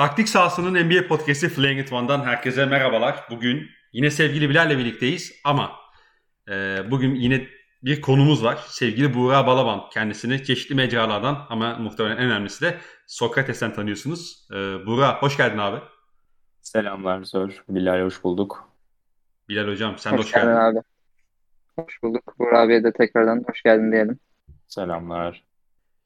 Taktik sahasının NBA podcast'i Flingit One'dan herkese merhabalar. Bugün yine sevgili Bilal'le birlikteyiz ama bugün yine bir konumuz var. Sevgili Burak Balaban, kendisini çeşitli mecralardan ama muhtemelen en önemlisi de Sokrates'ten tanıyorsunuz. Burak, hoş geldin abi. Selamlar Sör, Bilal'e hoş bulduk. Bilal hocam, sen hoş de hoş geldin. Abi. Hoş bulduk. Burak abiye de tekrardan hoş geldin diyelim. Selamlar.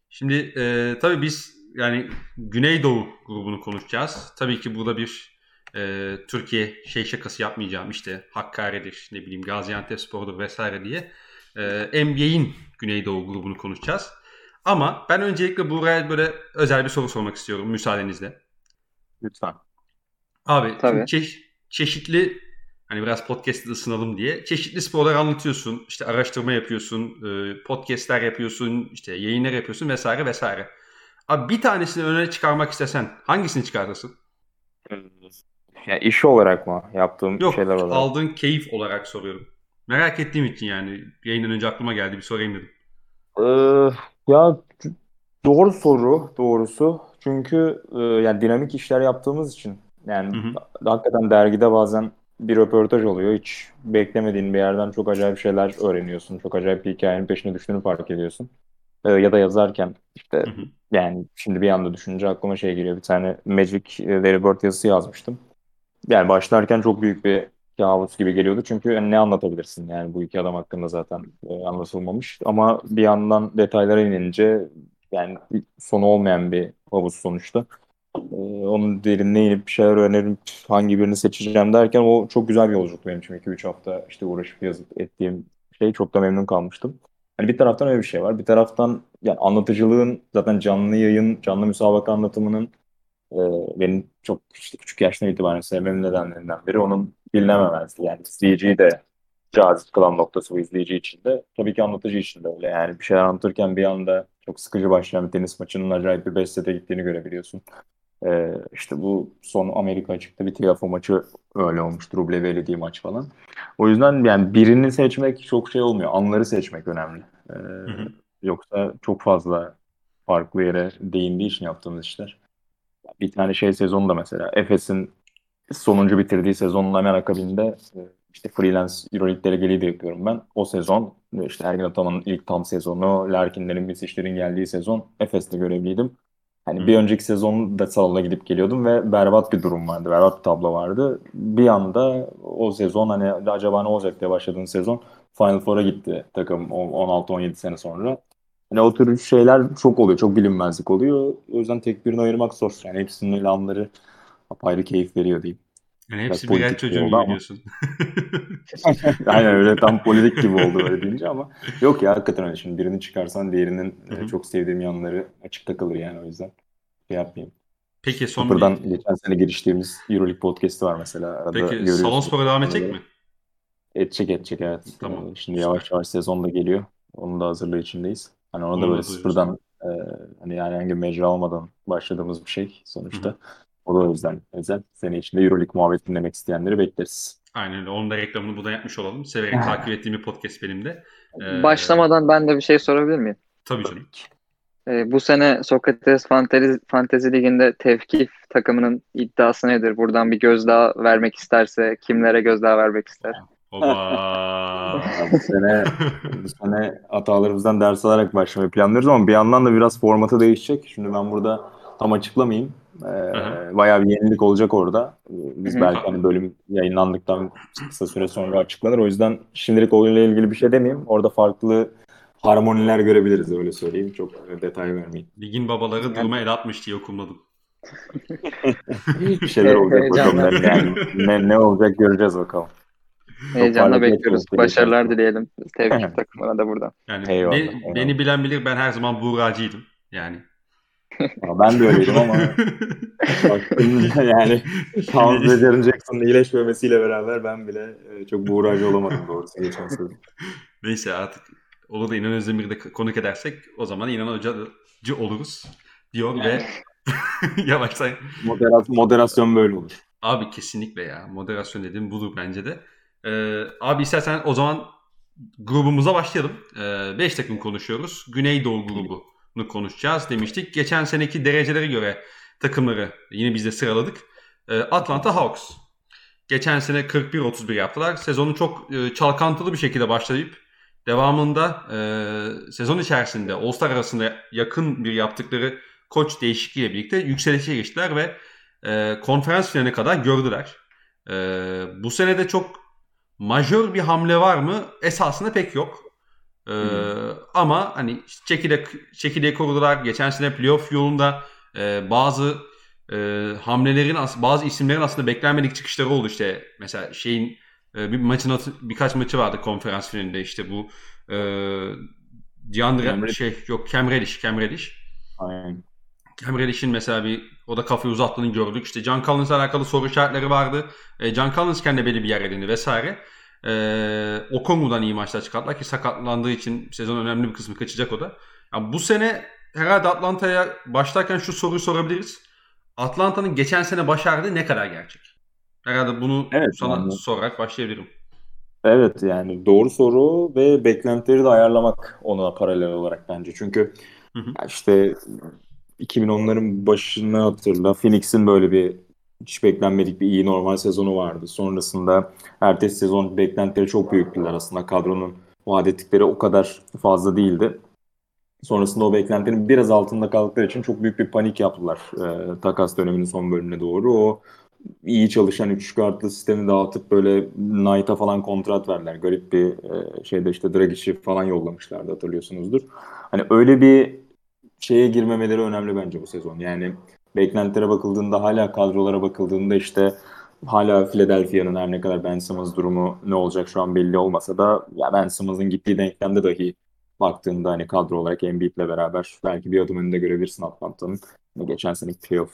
Şimdi tabii biz yani Güneydoğu grubunu konuşacağız. Tabii ki burada bir Türkiye şakası yapmayacağım, işte Hakkari'dir, ne bileyim Gaziantepspor'dur vesaire diye. NBA'in Güneydoğu grubunu konuşacağız. Ama ben öncelikle buraya böyle özel bir soru sormak istiyorum müsaadenizle. Lütfen. Abi çeşitli hani biraz podcast'ı ısınalım diye çeşitli sporları anlatıyorsun. İşte araştırma yapıyorsun, podcast'ler yapıyorsun, işte yayınlar yapıyorsun vesaire vesaire. Abi bir tanesini öne çıkarmak istesen hangisini çıkartırsın? Ya iş olarak mı? Yaptığım yok, şeyler olarak. Yok, aldığın keyif olarak soruyorum. Merak ettiğim için yani yayından önce aklıma geldi, bir sorayım dedim. Ya doğru soru doğrusu. Çünkü yani dinamik işler yaptığımız için yani hakikaten dergide bazen bir röportaj oluyor. Hiç beklemediğin bir yerden çok acayip şeyler öğreniyorsun. Çok acayip bir hikayenin peşine düştüğünü fark ediyorsun. Ya da yazarken işte yani şimdi bir anda düşününce aklıma şey geliyor. Bir tane Magic the Bird yazısı yazmıştım. Yani başlarken çok büyük bir kabus gibi geliyordu. Çünkü ne anlatabilirsin yani bu iki adam hakkında zaten anlatılmamış. Ama bir yandan detaylara inince yani sonu olmayan bir kabus sonuçta. Onun derinine inip bir şeyler öğrenirim, hangi birini seçeceğim derken o çok güzel bir yolculuk benim için. 2-3 hafta işte uğraşıp yazıp ettiğim şey, çok da memnun kalmıştım. Yani bir taraftan öyle bir şey var. Bir taraftan yani anlatıcılığın, zaten canlı yayın, canlı müsabaka anlatımının benim çok işte küçük yaştan itibaren sevmemin nedenlerinden biri onun bilinememezliği. Yani izleyiciyi de cazip kılan noktası bu, izleyici için de. Tabii ki anlatıcı için de öyle. Yani bir şeyler anlatırken bir anda çok sıkıcı başlayan bir tenis maçının acayip bir bestete gittiğini görebiliyorsun. İşte bu son Amerika açıkta bir TFO maçı öyle olmuştu. Rubleveli diye maç falan. O yüzden yani birini seçmek çok şey olmuyor. Anları seçmek önemli. Yoksa çok fazla farklı yere değindiği için yaptığımız işler. Bir tane şey sezonu da mesela Efes'in sonuncu bitirdiği sezonun hemen akabinde işte freelance EuroLeague delegeliği de yapıyorum ben. O sezon işte Ergin Ataman'ın ilk tam sezonu, Larkin'lerin, Misişler'in geldiği sezon Efes'le görevliydim. Hani bir önceki sezon da salona gidip geliyordum ve berbat bir durum vardı, berbat bir tablo vardı. Bir anda o sezon hani acaba ne olacak diye başladığın sezon Final Four'a gitti takım 16-17 sene sonra. Hani o tür şeyler çok oluyor, çok bilinmezlik oluyor. O yüzden tek birini ayırmak zor. Yani hepsinin ilanları apayrı keyif veriyor diyeyim. Yani hepsi yani birer çocuğum gibi diyorsun. Aynen öyle, tam politik gibi oldu öyle deyince ama yok ya hakikaten öyle. Şimdi birini çıkarsan diğerinin çok sevdiğim yanları açıkta kalır yani, o yüzden şey yapmayayım. Peki son buradan geçen sene giriştiğimiz EuroLeague podcast'i var mesela. Peki Salonspor'a devam edecek mi? Edecek evet. Tamam. Şimdi süper. Yavaş yavaş sezon da geliyor. Onun da hazırlığı içindeyiz. Hani ona da böyle sıfırdan hani herhangi bir mecra olmadan başladığımız bir şey sonuçta. O da özel. Sene içinde EuroLeague muhabbet dinlemek isteyenleri bekleriz. Aynen öyle. Onun da reklamını buradan yapmış olalım. Severek takip ettiğim bir podcast benim de. Başlamadan ben de bir şey sorabilir miyim? Tabii canım. Bu sene Sokrates Fantezi Ligi'nde tevkif takımının iddiası nedir? Buradan bir gözdağı vermek isterse kimlere gözdağı vermek ister? Oba! bu sene hatalarımızdan ders alarak başlamayı planlıyoruz ama bir yandan da biraz formatı değişecek. Şimdi ben burada tam açıklamayayım. Bayağı bir yenilik olacak orada. Biz belki hani bölüm yayınlandıktan kısa süre sonra açıklanır. O yüzden şimdilik oyunla ilgili bir şey demeyeyim. Orada farklı harmoniler görebiliriz, öyle söyleyeyim. Çok detay vermeyeyim. Ligin babaları duruma el atmış diye okumladım. Bir şeyler olacak bakalım. Yani ne olacak göreceğiz bakalım. Heyecanla bekliyoruz. Başarılar dileyelim. Tebrik takımına da buradan. Yani eyvallah. Beni bilen bilir, ben her zaman Buğracıydım. Yani ben de öyleydim ama baktığımda yani Towns ve Jaren Jackson'ın iyileşmemesiyle beraber ben bile çok buğracı olamadım doğrusu geçen sene. Neyse artık olur da İnan Özdemir'i de konuk edersek o zaman İnan Hoca'cı oluruz diyor yani. Ve yavaştan moderasyon böyle olur. Abi kesinlikle ya, moderasyon dediğim budur bence de. Abi istersen o zaman grubumuza başlayalım. 5 takım konuşuyoruz. Güneydoğu grubu konuşacağız demiştik. Geçen seneki derecelere göre takımları yine biz de sıraladık. Atlanta Hawks. Geçen sene 41-31 yaptılar. Sezonu çok çalkantılı bir şekilde başlayıp devamında sezon içerisinde All-Star arasında yakın bir yaptıkları koç değişikliğiyle birlikte yükselişe geçtiler ve konferans finaline kadar gördüler. Bu sene de çok majör bir hamle var mı? Esasında pek yok. Ama hani çekirdeği korudular. Geçen sene playoff yolunda bazı hamlelerin, bazı isimlerin aslında beklenmedik çıkışları oldu. İşte mesela şeyin bir maçın, birkaç maçı vardı konferans finalinde, işte bu Kemreliş. Aynen. Kemreliş'in mesela o da kafayı uzattığını gördük. İşte John Collins'la alakalı soru işaretleri vardı. John Collins kendi belli bir yer edindi vesaire. O konudan iyi maçlar çıkarttılar ki sakatlandığı için sezon önemli bir kısmı kaçacak o da. Yani bu sene herhalde Atlanta'ya başlarken şu soruyu sorabiliriz. Atlanta'nın geçen sene başardığı ne kadar gerçek? Herhalde bunu sorarak başlayabilirim. Evet, yani doğru soru ve beklentileri de ayarlamak ona paralel olarak bence. Çünkü işte 2010'ların başını hatırla. Phoenix'in böyle bir hiç beklenmedik bir iyi normal sezonu vardı. Sonrasında ertesi sezon beklentileri çok büyüktüler aslında. Kadronun vaat ettikleri o kadar fazla değildi. Sonrasında o beklentilerin biraz altında kaldıkları için çok büyük bir panik yaptılar. Takas döneminin son bölümüne doğru. O iyi çalışan 3 kartlı sistemi dağıtıp böyle Knight'a falan kontrat verdiler. Garip bir şeyde işte Dragic'i falan yollamışlardı, hatırlıyorsunuzdur. Hani öyle bir şeye girmemeleri önemli bence bu sezon. Yani beklentilere bakıldığında, hala kadrolara bakıldığında işte hala Philadelphia'nın her ne kadar Ben Simmons durumu ne olacak şu an belli olmasa da ya Ben Simmons'ın gittiği denklemde dahi baktığında hani kadro olarak Embiid'le beraber belki bir adım önünde görebilirsin Atlanta'nın. Geçen seneki playoff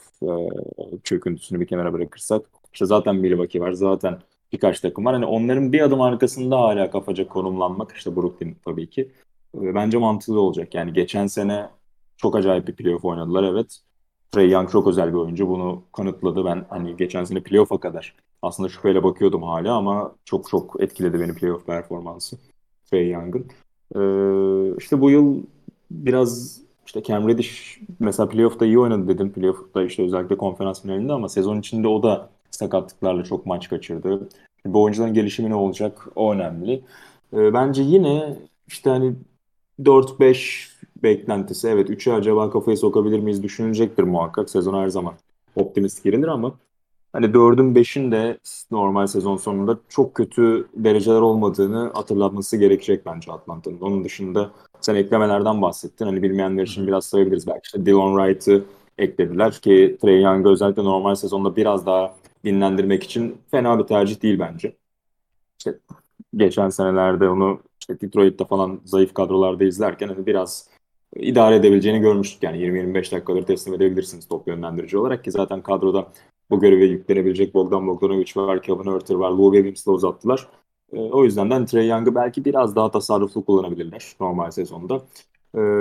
çöküntüsünü bir kenara bırakırsak. İşte zaten Milwaukee var, zaten birkaç takım var. Hani onların bir adım arkasında hala kafaca konumlanmak, işte Brooklyn tabii ki. Bence mantıklı olacak. Yani geçen sene çok acayip bir playoff oynadılar, evet. Trae Young çok özel bir oyuncu. Bunu kanıtladı. Ben hani geçen sene playoff'a kadar aslında şüpheyle bakıyordum hala ama çok çok etkiledi beni playoff performansı Trae Young'ın. İşte bu yıl biraz işte Cam Reddish mesela playoff'ta iyi oynadı dedim. Playoff'ta işte özellikle konferans finalinde, ama sezon içinde o da sakatlıklarla çok maç kaçırdı. Bu oyuncuların gelişimi ne olacak? O önemli. Bence yine işte hani 4-5 beklentisi, evet 3'e acaba kafayı sokabilir miyiz düşünecektir muhakkak. Sezon her zaman optimist girilir ama hani 4'ün 5'in de normal sezon sonunda çok kötü dereceler olmadığını hatırlatması gerekecek bence Atlanta'nın. Onun dışında sen eklemelerden bahsettin. Hani bilmeyenler için biraz sayabiliriz belki. İşte Dillon Wright'ı eklediler ki Trae Young'ı özellikle normal sezonda biraz daha dinlendirmek için fena bir tercih değil bence. İşte geçen senelerde onu işte Detroit'te falan zayıf kadrolarda izlerken hani biraz idare edebileceğini görmüştük. Yani 20-25 dakikaları teslim edebilirsiniz top yönlendirici olarak ki zaten kadroda bu göreve yüklenebilecek Bogdan Bogdanovic var, Kevin Herter var, Lou Williams'la uzattılar. O yüzden de Trae Young'ı belki biraz daha tasarruflu kullanabilirler normal sezonda.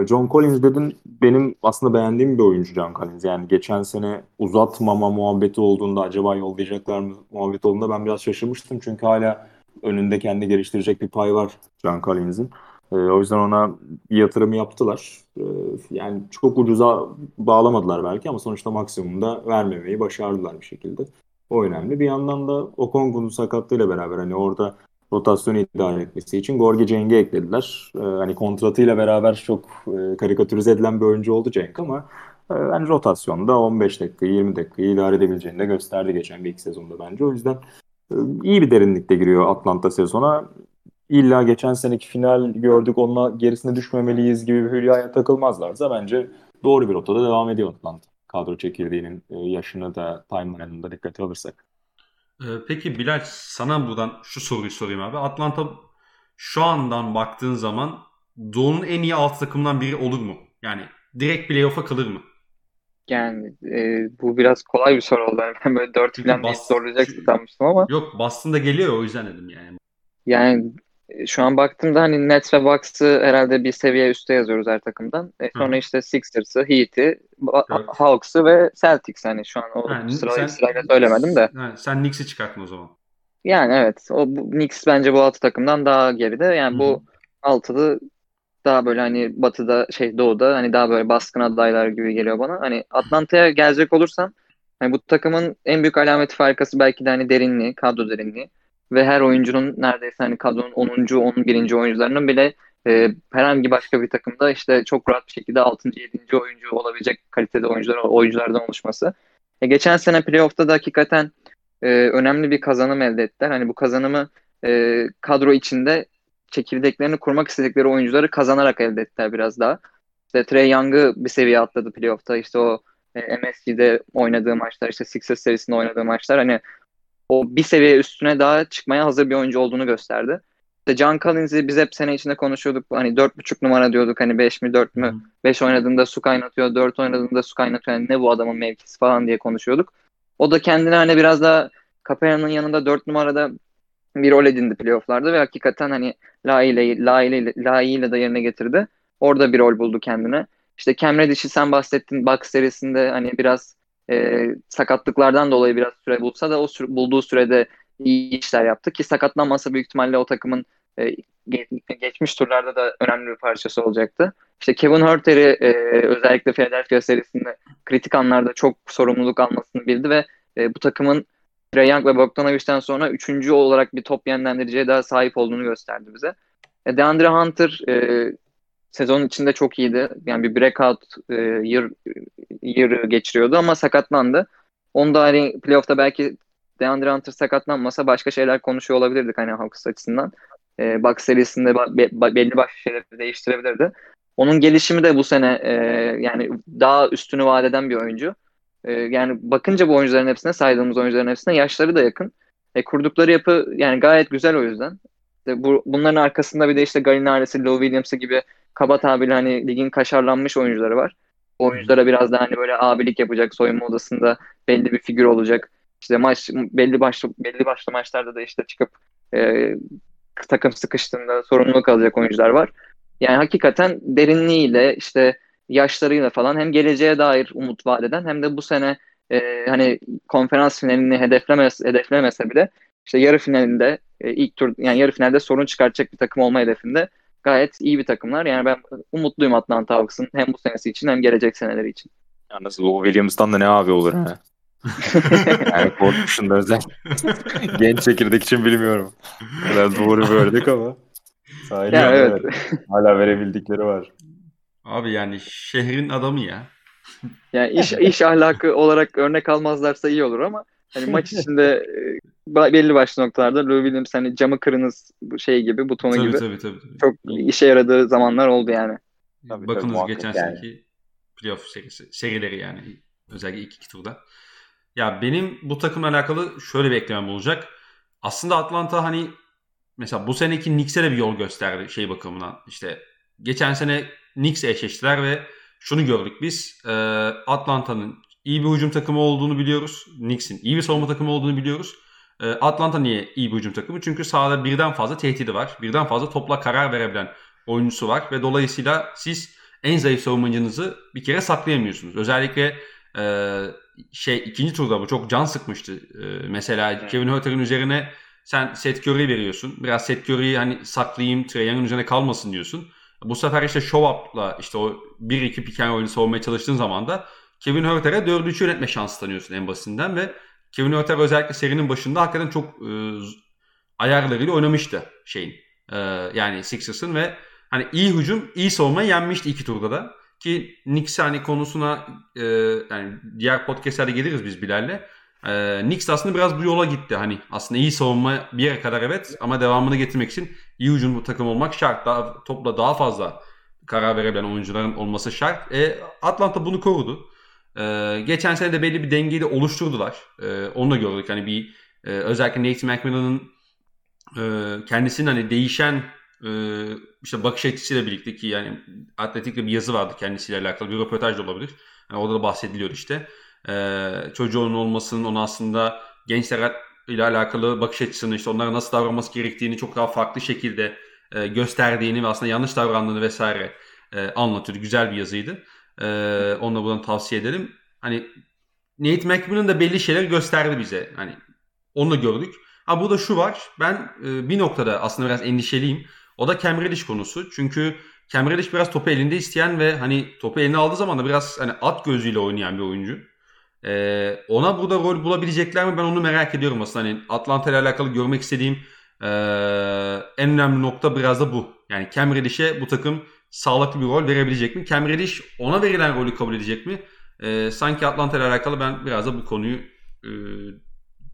John Collins dedin, benim aslında beğendiğim bir oyuncu John Collins. Yani geçen sene uzatmama muhabbeti olduğunda, acaba yollayacaklar mı muhabbeti olduğunda ben biraz şaşırmıştım. Çünkü hala önünde kendi geliştirecek bir pay var John Collins'in. O yüzden ona yatırım yaptılar. Yani çok ucuza bağlamadılar belki ama sonuçta maksimumda vermemeyi başardılar bir şekilde. O önemli. Bir yandan da Okongu'nun sakatlığıyla beraber hani orada rotasyonu idare etmesi için Gorgui Dieng'i eklediler. Hani kontratıyla beraber çok karikatürize edilen bir oyuncu oldu Dieng ama yani rotasyonda 15 dakika 20 dakika idare edebileceğini de gösterdi geçen bir iki sezonda bence. O yüzden iyi bir derinlikte giriyor Atlanta sezona. İlla geçen seneki final gördük, onunla gerisine düşmemeliyiz gibi bir hülyaya takılmazlarsa bence doğru bir rotada devam ediyor Atlanta. Kadro çekirdeğinin yaşını da timeline'ını da dikkate alırsak. Peki Bilal, sana buradan şu soruyu sorayım abi. Atlanta şu andan baktığın zaman Doğu'nun en iyi alt takımından biri olur mu? Yani direkt playoff'a kalır mı? Yani bu biraz kolay bir soru oldu. Ben böyle 4 falan bir sorulacak sanmıştım ama. Yok, Boston'da geliyor, o yüzden dedim yani. Yani şu an baktığımda hani Nets ve Bucks'ı herhalde bir seviye üstte yazıyoruz her takımdan. Sonra işte Sixers'ı, Heat'i, Hawks'ı ve Celtics. Hani şu an o yani sırayla söylemedim de. Yani sen Knicks'i çıkartma o zaman. Yani evet. Knicks bence bu altı takımdan daha geride. Yani bu altılı daha böyle hani batıda doğuda hani daha böyle baskın adaylar gibi geliyor bana. Hani Atlanta'ya gelecek olursam hani bu takımın en büyük alameti farkası belki de hani derinliği, kadro derinliği ve her oyuncunun neredeyse hani kadronun 10. 11. oyuncularının bile herhangi başka bir takımda işte çok rahat bir şekilde 6. 7. oyuncu olabilecek kalitede oyunculardan oluşması. Geçen sene playoff'ta da hakikaten önemli bir kazanım elde ettiler. Hani bu kazanımı kadro içinde çekirdeklerini kurmak istedikleri oyuncuları kazanarak elde ettiler biraz daha. İşte Trae Young'ı bir seviye atladı playoff'ta. İşte o MSG'de oynadığı maçlar, işte Sixers serisinde oynadığı maçlar hani o bir seviye üstüne daha çıkmaya hazır bir oyuncu olduğunu gösterdi. İşte John Collins'i biz hep sene içinde konuşuyorduk. Hani 4.5 numara diyorduk. Hani 5 mi 4 mü? 5 oynadığında su kaynatıyor. 4 oynadığında su kaynatıyor. Yani ne bu adamın mevkisi falan diye konuşuyorduk. O da kendine hani biraz daha Capella'nın yanında 4 numarada bir rol edindi playoff'larda ve hakikaten hani Lai'yle de yerine getirdi. Orada bir rol buldu kendine. İşte Cam Reddish'i sen bahsettin. Bucks serisinde hani biraz sakatlıklardan dolayı biraz süre bulsa da o bulduğu sürede iyi işler yaptı ki sakatlanmasa büyük ihtimalle o takımın geçmiş turlarda da önemli bir parçası olacaktı. İşte Kevin Huerter'i özellikle Philadelphia serisinde kritik anlarda çok sorumluluk almasını bildi ve bu takımın Trae Young ve Bogdanovic'den sonra 3. olarak bir top yönlendiriciye daha sahip olduğunu gösterdi bize. DeAndre Hunter sezonun içinde çok iyiydi. Yani bir breakout year geçiriyordu ama sakatlandı. Onu da hani playoff'ta belki DeAndre Hunter sakatlanmasa başka şeyler konuşuyor olabilirdik hani Hawks açısından. Bucks serisinde belli başlı şeyleri değiştirebilirdi. Onun gelişimi de bu sene yani daha üstünü vaat eden bir oyuncu. Yani bakınca bu oyuncuların hepsine, saydığımız oyuncuların hepsine yaşları da yakın. Kurdukları yapı yani gayet güzel o yüzden. Bunların arkasında bir de işte Gallinari'si, Lou Williams'ı gibi kaba tabirle hani ligin kaşarlanmış oyuncuları var. O oyunculara biraz daha hani böyle abilik yapacak, soyunma odasında belli bir figür olacak. İşte maç belli başlı maçlarda da işte çıkıp takım sıkıştığında sorumluluk alacak oyuncular var. Yani hakikaten derinliğiyle işte yaşlarıyla falan hem geleceğe dair umut vaat eden hem de bu sene hani konferans finalini hedeflemese bile işte yarı finalinde ilk tur yani yarı finalde sorun çıkartacak bir takım olma hedefinde gayet iyi bir takımlar. Yani ben umutluyum Atlanta Hawks'ın hem bu senesi için hem gelecek seneleri için. Ya nasıl o Williams'tan da ne abi olur ha. Yani korkmuşsun da özel. Genç çekirdek için bilmiyorum. Biraz doğru gördük ama. Sahili yani evet. Hala verebildikleri var. Abi yani şehrin adamı ya. Yani iş ahlakı olarak örnek almazlarsa iyi olur ama hani maç içinde belli başlı noktalarda Lou Williams hani camı kırınız gibi butonu tabii, gibi tabii. Çok işe yaradığı zamanlar oldu yani. Bakınız tabii, geçen seneki yani. Playoff serileri yani özellikle ilk iki turda. Ya benim bu takımla alakalı şöyle bir eklemem olacak. Aslında Atlanta hani mesela bu seneki Knicks'e de bir yol gösterdi şey bakımından. İşte geçen sene Knicks'e eşleştiler ve şunu gördük biz. Atlanta'nın iyi bir hücum takımı olduğunu biliyoruz. Knicks'in iyi bir savunma takımı olduğunu biliyoruz. Atlanta niye iyi bir hücum takımı? Çünkü sahada birden fazla tehdidi var. Birden fazla topla karar verebilen oyuncusu var. Ve dolayısıyla siz en zayıf savunmacınızı bir kere saklayamıyorsunuz. Özellikle ikinci turda bu çok can sıkmıştı. Mesela evet. Kevin Huerter'in üzerine sen Seth Curry'i veriyorsun. Biraz Seth Curry'i hani saklayayım, Trae Young'ın üzerine kalmasın diyorsun. Bu sefer işte show up'la işte o 1-2 pick and roll'ü savunmaya çalıştığın zaman da Kevin Huerter'e 4-3 yönetme şansı tanıyorsun en basitinden ve Kevin Huerter özellikle serinin başında hakikaten çok ayarlarıyla oynamıştı yani Sixers'ın ve hani iyi hücum, iyi savunmayı yenmişti iki turda da. Ki Knicks hani konusuna yani diğer podcastlerde geliriz biz Bilal'le. Knicks aslında biraz bu yola gitti. Hani aslında iyi savunma bir yere kadar evet ama devamını getirmek için iyi hücumlu takım olmak şart. Daha, topla daha fazla karar verebilen oyuncuların olması şart. Atlanta bunu korudu. Geçen sene de belli bir dengeyi de oluşturdular. Onu da gördük. Hani bir özellikle Nate McMillan'ın kendisinin hani değişen işte bakış açısıyla birlikte ki yani atletikle bir yazı vardı kendisiyle alakalı. Bir röportaj da olabilir. Yani orada da bahsediliyor işte. Çocuğun olmasının onu aslında gençler ile alakalı bakış açısını işte onlara nasıl davranması gerektiğini çok daha farklı şekilde gösterdiğini ve aslında yanlış davrandığını vesaire anlatıyor. Güzel bir yazıydı. Onu da buradan tavsiye edelim. Hani Nate McMillan da belli şeyler gösterdi bize. Hani onu da gördük. Ha bu da şu var. Ben bir noktada aslında biraz endişeliyim. O da Kemreliş konusu. Çünkü Cam Reddish biraz topu elinde isteyen ve hani topu eline aldığı zaman da biraz hani at gözüyle oynayan bir oyuncu. Ona burada rol bulabilecekler mi? Ben onu merak ediyorum aslında. Hani Atlanta ile alakalı görmek istediğim en önemli nokta biraz da bu. Yani Cam Reddish'e bu takım sağlıklı bir rol verebilecek mi? Cam Reddish ona verilen rolü kabul edecek mi? Sanki Atlanta ile alakalı ben biraz da bu konuyu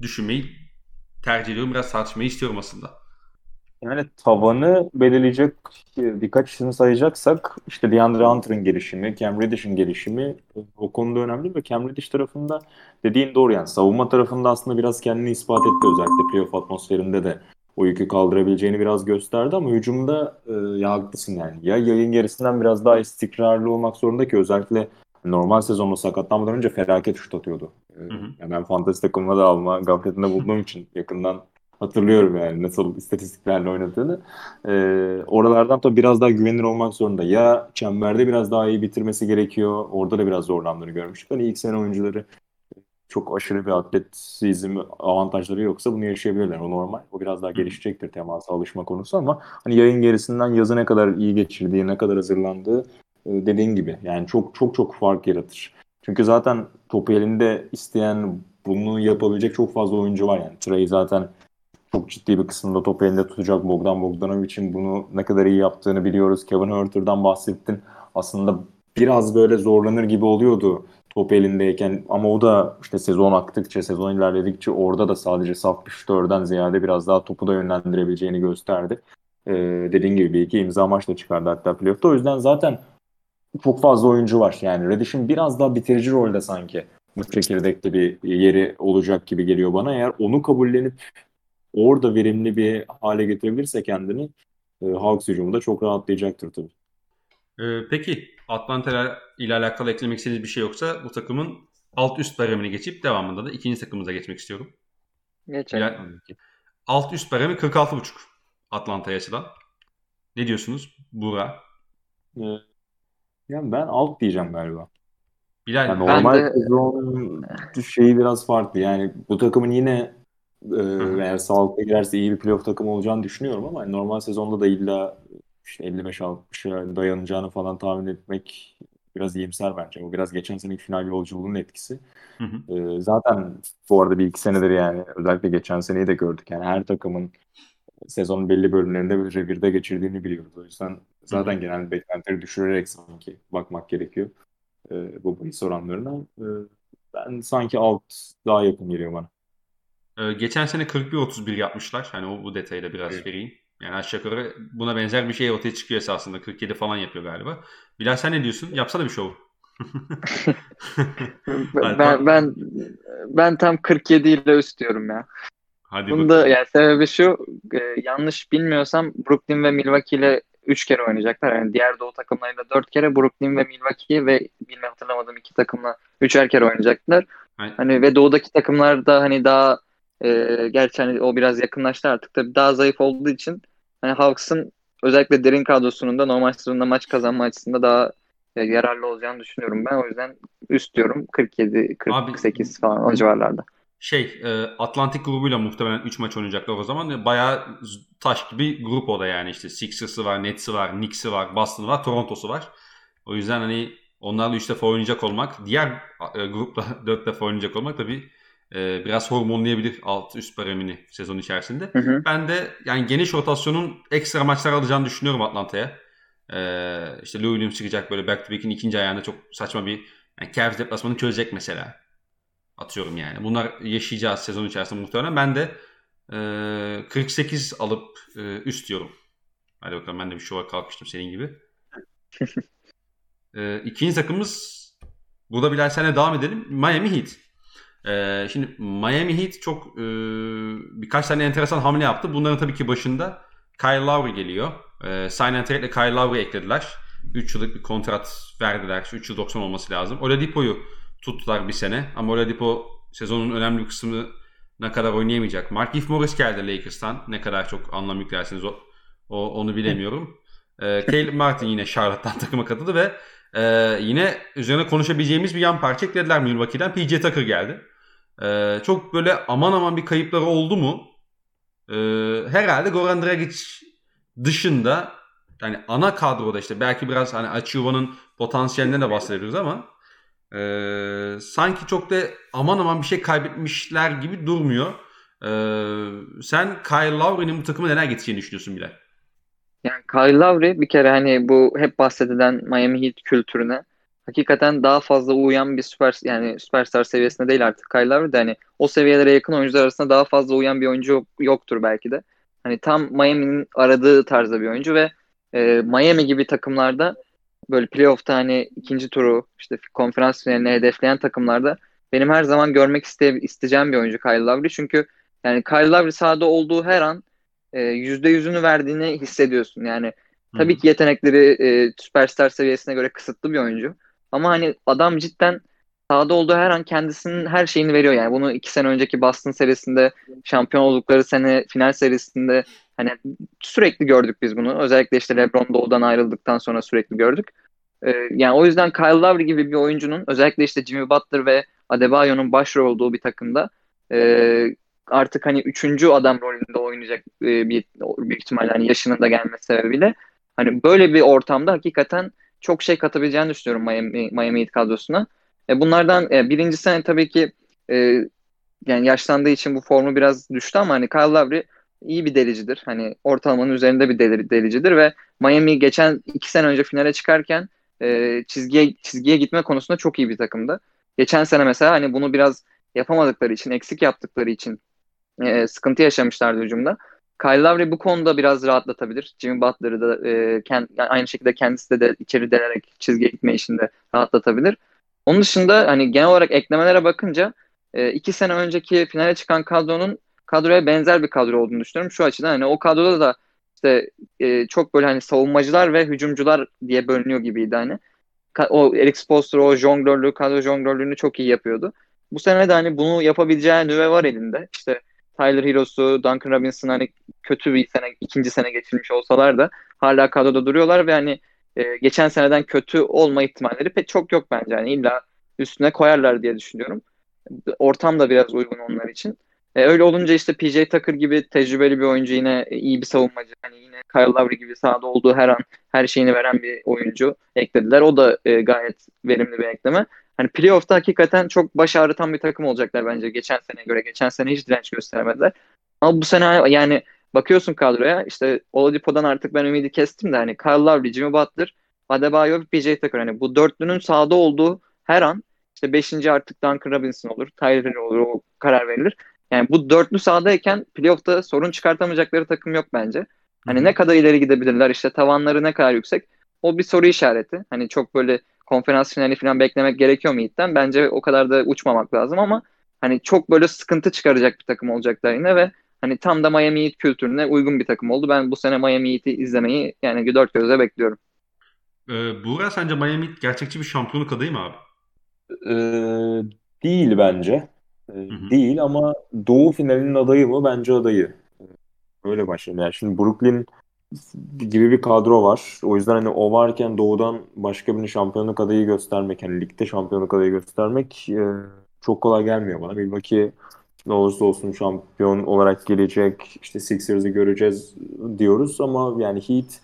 düşünmeyi tercih ediyorum. Biraz tartışmayı istiyorum aslında. Yani tavanı belirleyecek birkaç işini sayacaksak işte DeAndre Hunter'ın gelişimi, Cam Reddish'in gelişimi o konuda önemli ve Cam Reddish tarafında dediğin doğru, yani savunma tarafında aslında biraz kendini ispat etti. Özellikle playoff atmosferinde de o yükü kaldırabileceğini biraz gösterdi ama hücumda ya haklısın yani. Ya yayın gerisinden biraz daha istikrarlı olmak zorunda ki özellikle normal sezonla sakatlanmadan önce felaket şut atıyordu. Yani ben fantasy takımına da alma gafletinde bulduğum için yakından hatırlıyorum yani nasıl istatistiklerle oynadığını. Oralardan tabii biraz daha güvenilir olmak zorunda. Ya çemberde biraz daha iyi bitirmesi gerekiyor. Orada da biraz zorlandığını görmüştük. Hani ilk sene oyuncuları çok aşırı bir atletizm avantajları yoksa bunu yaşayabilirler. O normal. O biraz daha gelişecektir temasa alışma konusu ama hani yayın gerisinden yazı ne kadar iyi geçirdiği, ne kadar hazırlandığı dediğin gibi. Yani çok fark yaratır. Çünkü zaten topu elinde isteyen, bunu yapabilecek çok fazla oyuncu var yani. Trae zaten çok ciddi bir kısımda topu elinde tutacak. Bogdan Bogdanovic'in bunu ne kadar iyi yaptığını biliyoruz. Kevin Herter'dan bahsettin. Aslında biraz böyle zorlanır gibi oluyordu top elindeyken. Ama o da işte sezon aktıkça, sezon ilerledikçe orada da sadece saf bir şutörden ziyade biraz daha topu da yönlendirebileceğini gösterdi. Dediğim gibi bir iki imza maçla çıkardı hatta playoff'ta. O yüzden zaten çok fazla oyuncu var. Yani Reddish'in biraz daha bitirici rolde sanki bu çekirdekte bir yeri olacak gibi geliyor bana. Eğer onu kabullenip orada verimli bir hale getirebilirse kendini Hawks hücumunda çok rahatlayacaktır tabii. Peki Atlanta ile alakalı eklemek istediğiniz bir şey yoksa bu takımın alt üst baremine geçip devamında da ikinci takımımıza geçmek istiyorum. Geçelim. Alt üst baremi 46.5 Atlanta'ya açılan. Ne diyorsunuz Burak? Yani ben alt diyeceğim galiba. Bilal, yani normal de... sezon şeyi biraz farklı. Yani bu takımın yine eğer sağlıklı girerse iyi bir playoff takımı olacağını düşünüyorum ama normal sezonda da illa işte 55-60'a dayanacağını falan tahmin etmek biraz iyimser bence. O biraz geçen seneki final yolculuğunun etkisi. Zaten bu arada bir iki senedir yani özellikle geçen seneyi de gördük. Yani her takımın sezonun belli bölümlerinde böyle revirde geçirdiğini biliyoruz. O yüzden zaten genel beklentileri düşürerek sanki bakmak gerekiyor bu bahis oranlarına. Ben sanki alt daha yakın geliyor bana. Geçen sene 41-31 yapmışlar. Hani bu detayı da biraz vereyim. Yani aşağı yukarı buna benzer bir şey ortaya çıkıyor esasında. 47 falan yapıyor galiba. Bilal sen ne diyorsun? Yapsana bir şov. ben tam 47 ile üst diyorum ya. Hadi bunu da yani sebebi şu, yanlış bilmiyorsam Brooklyn ve Milwaukee ile 3 kere oynayacaklar. Yani diğer doğu takımlarıyla 4 kere Brooklyn ve Milwaukee ve bilmem hatırlamadığım iki takımla 3'er kere oynayacaklar. Hani ve doğudaki takımlar da hani daha gerçi hani o biraz yakınlaştı artık tabii daha zayıf olduğu için hani Hawks'ın özellikle derin kadrosunun da normal sezonda maç kazanma açısından daha yararlı olacağını düşünüyorum ben. O yüzden üst diyorum 47 48 falan o civarlarda. Atlantik grubuyla muhtemelen 3 maç oynayacaklar o zaman. Bayağı taş gibi grup o da yani işte Sixers'ı var, Nets'i var, Knicks'i var, Boston'ı var, Toronto'su var. O yüzden hani onlarla 3 defa oynayacak olmak, diğer grupla 4 defa oynayacak olmak tabii biraz hormonlayabilir alt üst baremini sezon içerisinde. Ben de yani geniş rotasyonun ekstra maçlar alacağını düşünüyorum Atlanta'ya. İşte Lou Williams çıkacak böyle back to back'in ikinci ayağında çok saçma bir yani Cavs deplasmanı çözecek mesela. Atıyorum yani. Bunlar yaşayacağız sezon içerisinde muhtemelen. Ben de 48 alıp üst diyorum. Hadi bakalım ben de bir şova kalkıştım senin gibi. İkinci takımımız burada Bilal senle devam edelim. Miami Heat. Şimdi Miami Heat çok birkaç tane enteresan hamle yaptı. Bunların tabii ki başında Kyle Lowry geliyor. Sign and Trade'le Kyle Lowry eklediler. 3 yıllık bir kontrat verdiler. 3 yıl 90 olması lazım. Oladipo'yu tuttular bir sene. Ama Oladipo sezonun önemli bir kısmına kadar oynayamayacak. Markieff Morris geldi Lakers'tan. Ne kadar çok anlam yüklersiniz onu bilemiyorum. Caleb Martin yine Charlotte'tan takıma katıldı ve yine üzerine konuşabileceğimiz bir yan parça eklediler Milwaukee'den. P.J. Tucker geldi. Çok böyle aman bir kayıpları oldu mu? Herhalde Goran Dragic dışında yani ana kadroda işte belki biraz hani Açıva'nın potansiyelinden de bahsediyoruz ama sanki çok da aman aman bir şey kaybetmişler gibi durmuyor. Sen Kyle Lowry'nin bu takıma neler getireceğini düşünüyorsun Bilal? Yani Kyle Lowry bir kere hani bu hep bahsedilen Miami Heat kültürüne hakikaten daha fazla uyan bir süperstar seviyesinde değil artık Kyle Lowry de hani o seviyelere yakın oyuncular arasında daha fazla uyan bir oyuncu yoktur belki de. Hani tam Miami'nin aradığı tarzda bir oyuncu ve Miami gibi takımlarda böyle playoff'ta hani ikinci turu işte konferans finalini hedefleyen takımlarda benim her zaman görmek isteyeceğim bir oyuncu Kyle Lowry. Çünkü yani Kyle Lowry sahada olduğu her an %100'ünü verdiğini hissediyorsun. Yani tabii ki yetenekleri süperstar seviyesine göre kısıtlı bir oyuncu. Ama hani adam cidden sahada olduğu her an kendisinin her şeyini veriyor. Yani bunu 2 sene önceki Boston serisinde, şampiyon oldukları sene final serisinde hani sürekli gördük biz bunu. Özellikle işte LeBron Doğu'dan ayrıldıktan sonra sürekli gördük. Yani o yüzden Kyle Lowry gibi bir oyuncunun özellikle işte Jimmy Butler ve Adebayo'nun başrol olduğu bir takımda artık hani 3. adam rolünde oynayacak büyük ihtimalle hani yaşının da gelmesi sebebiyle hani böyle bir ortamda hakikaten çok şey katabileceğini düşünüyorum Miami Heat kadrosuna. Bunlardan birincisi hani tabii ki yani yaşlandığı için bu formu biraz düştü ama hani Kyle Lowry iyi bir delicidir. Hani ortalamanın üzerinde bir delicidir ve Miami geçen 2 sene önce finale çıkarken çizgiye gitme konusunda çok iyi bir takımdı. Geçen sene mesela hani bunu biraz yapamadıkları için, eksik yaptıkları için sıkıntı yaşamışlardı hücumda. Kyle Lowry bu konuda biraz rahatlatabilir. Jimmy Butler'ı da aynı şekilde kendisi de içeri delerek çizgiye gitme işinde rahatlatabilir. Onun dışında hani genel olarak eklemelere bakınca 2 sene önceki finale çıkan kadroya benzer bir kadro olduğunu düşünüyorum. Şu açıdan hani o kadroda da işte çok böyle hani savunmacılar ve hücumcular diye bölünüyor gibiydi hani. O Eric Spoelstra o kadro jonglörlüğünü çok iyi yapıyordu. Bu sene de hani bunu yapabileceği nüve var elinde. İşte Tyler Hero'su, Duncan Robinson hani kötü bir sene, ikinci sene geçirmiş olsalar da hala kadroda duruyorlar ve hani geçen seneden kötü olma ihtimalleri pek çok yok bence. Yani illa üstüne koyarlar diye düşünüyorum. Ortam da biraz uygun onlar için. Öyle olunca işte P.J. Tucker gibi tecrübeli bir oyuncu, yine iyi bir savunmacı. Hani yine Kyle Lowry gibi sahada olduğu her an her şeyini veren bir oyuncu eklediler. O da gayet verimli bir ekleme. Hani playoff'ta hakikaten çok baş ağrıtan bir takım olacaklar bence geçen seneye göre. Geçen sene hiç direnç gösteremediler. Ama bu sene yani bakıyorsun kadroya işte Oladipo'dan artık ben ümidi kestim de hani Kyle Lowry, Jimmy Butler, Adebayo, P.J. Tucker. Hani bu dörtlünün sahada olduğu her an işte 5. artık Duncan Robinson olur, Tyler olur, o karar verilir. Yani bu dörtlü sahadayken playoff'ta sorun çıkartamayacakları takım yok bence. Hani ne kadar ileri gidebilirler, işte tavanları ne kadar yüksek, o bir soru işareti. Hani çok böyle konferans finali falan beklemek gerekiyor mu Heat'ten? Bence o kadar da uçmamak lazım ama hani çok böyle sıkıntı çıkaracak bir takım olacaklar yine ve hani tam da Miami Heat kültürüne uygun bir takım oldu. Ben bu sene Miami Heat'i izlemeyi yani 4 gözle bekliyorum. Buğra, sence Miami Heat gerçekçi bir şampiyonluk adayı mı abi? Değil bence. Değil ama Doğu finalinin adayı mı? Bence adayı. Öyle başlayalım. Yani şimdi Brooklyn gibi bir kadro var. O yüzden hani o varken Doğu'dan başka birini şampiyonluk adayı göstermek, hani ligde şampiyonluk adayı göstermek çok kolay gelmiyor bana. Milwaukee ne olursa olsun şampiyon olarak gelecek. İşte Sixers'ı göreceğiz diyoruz ama yani Heat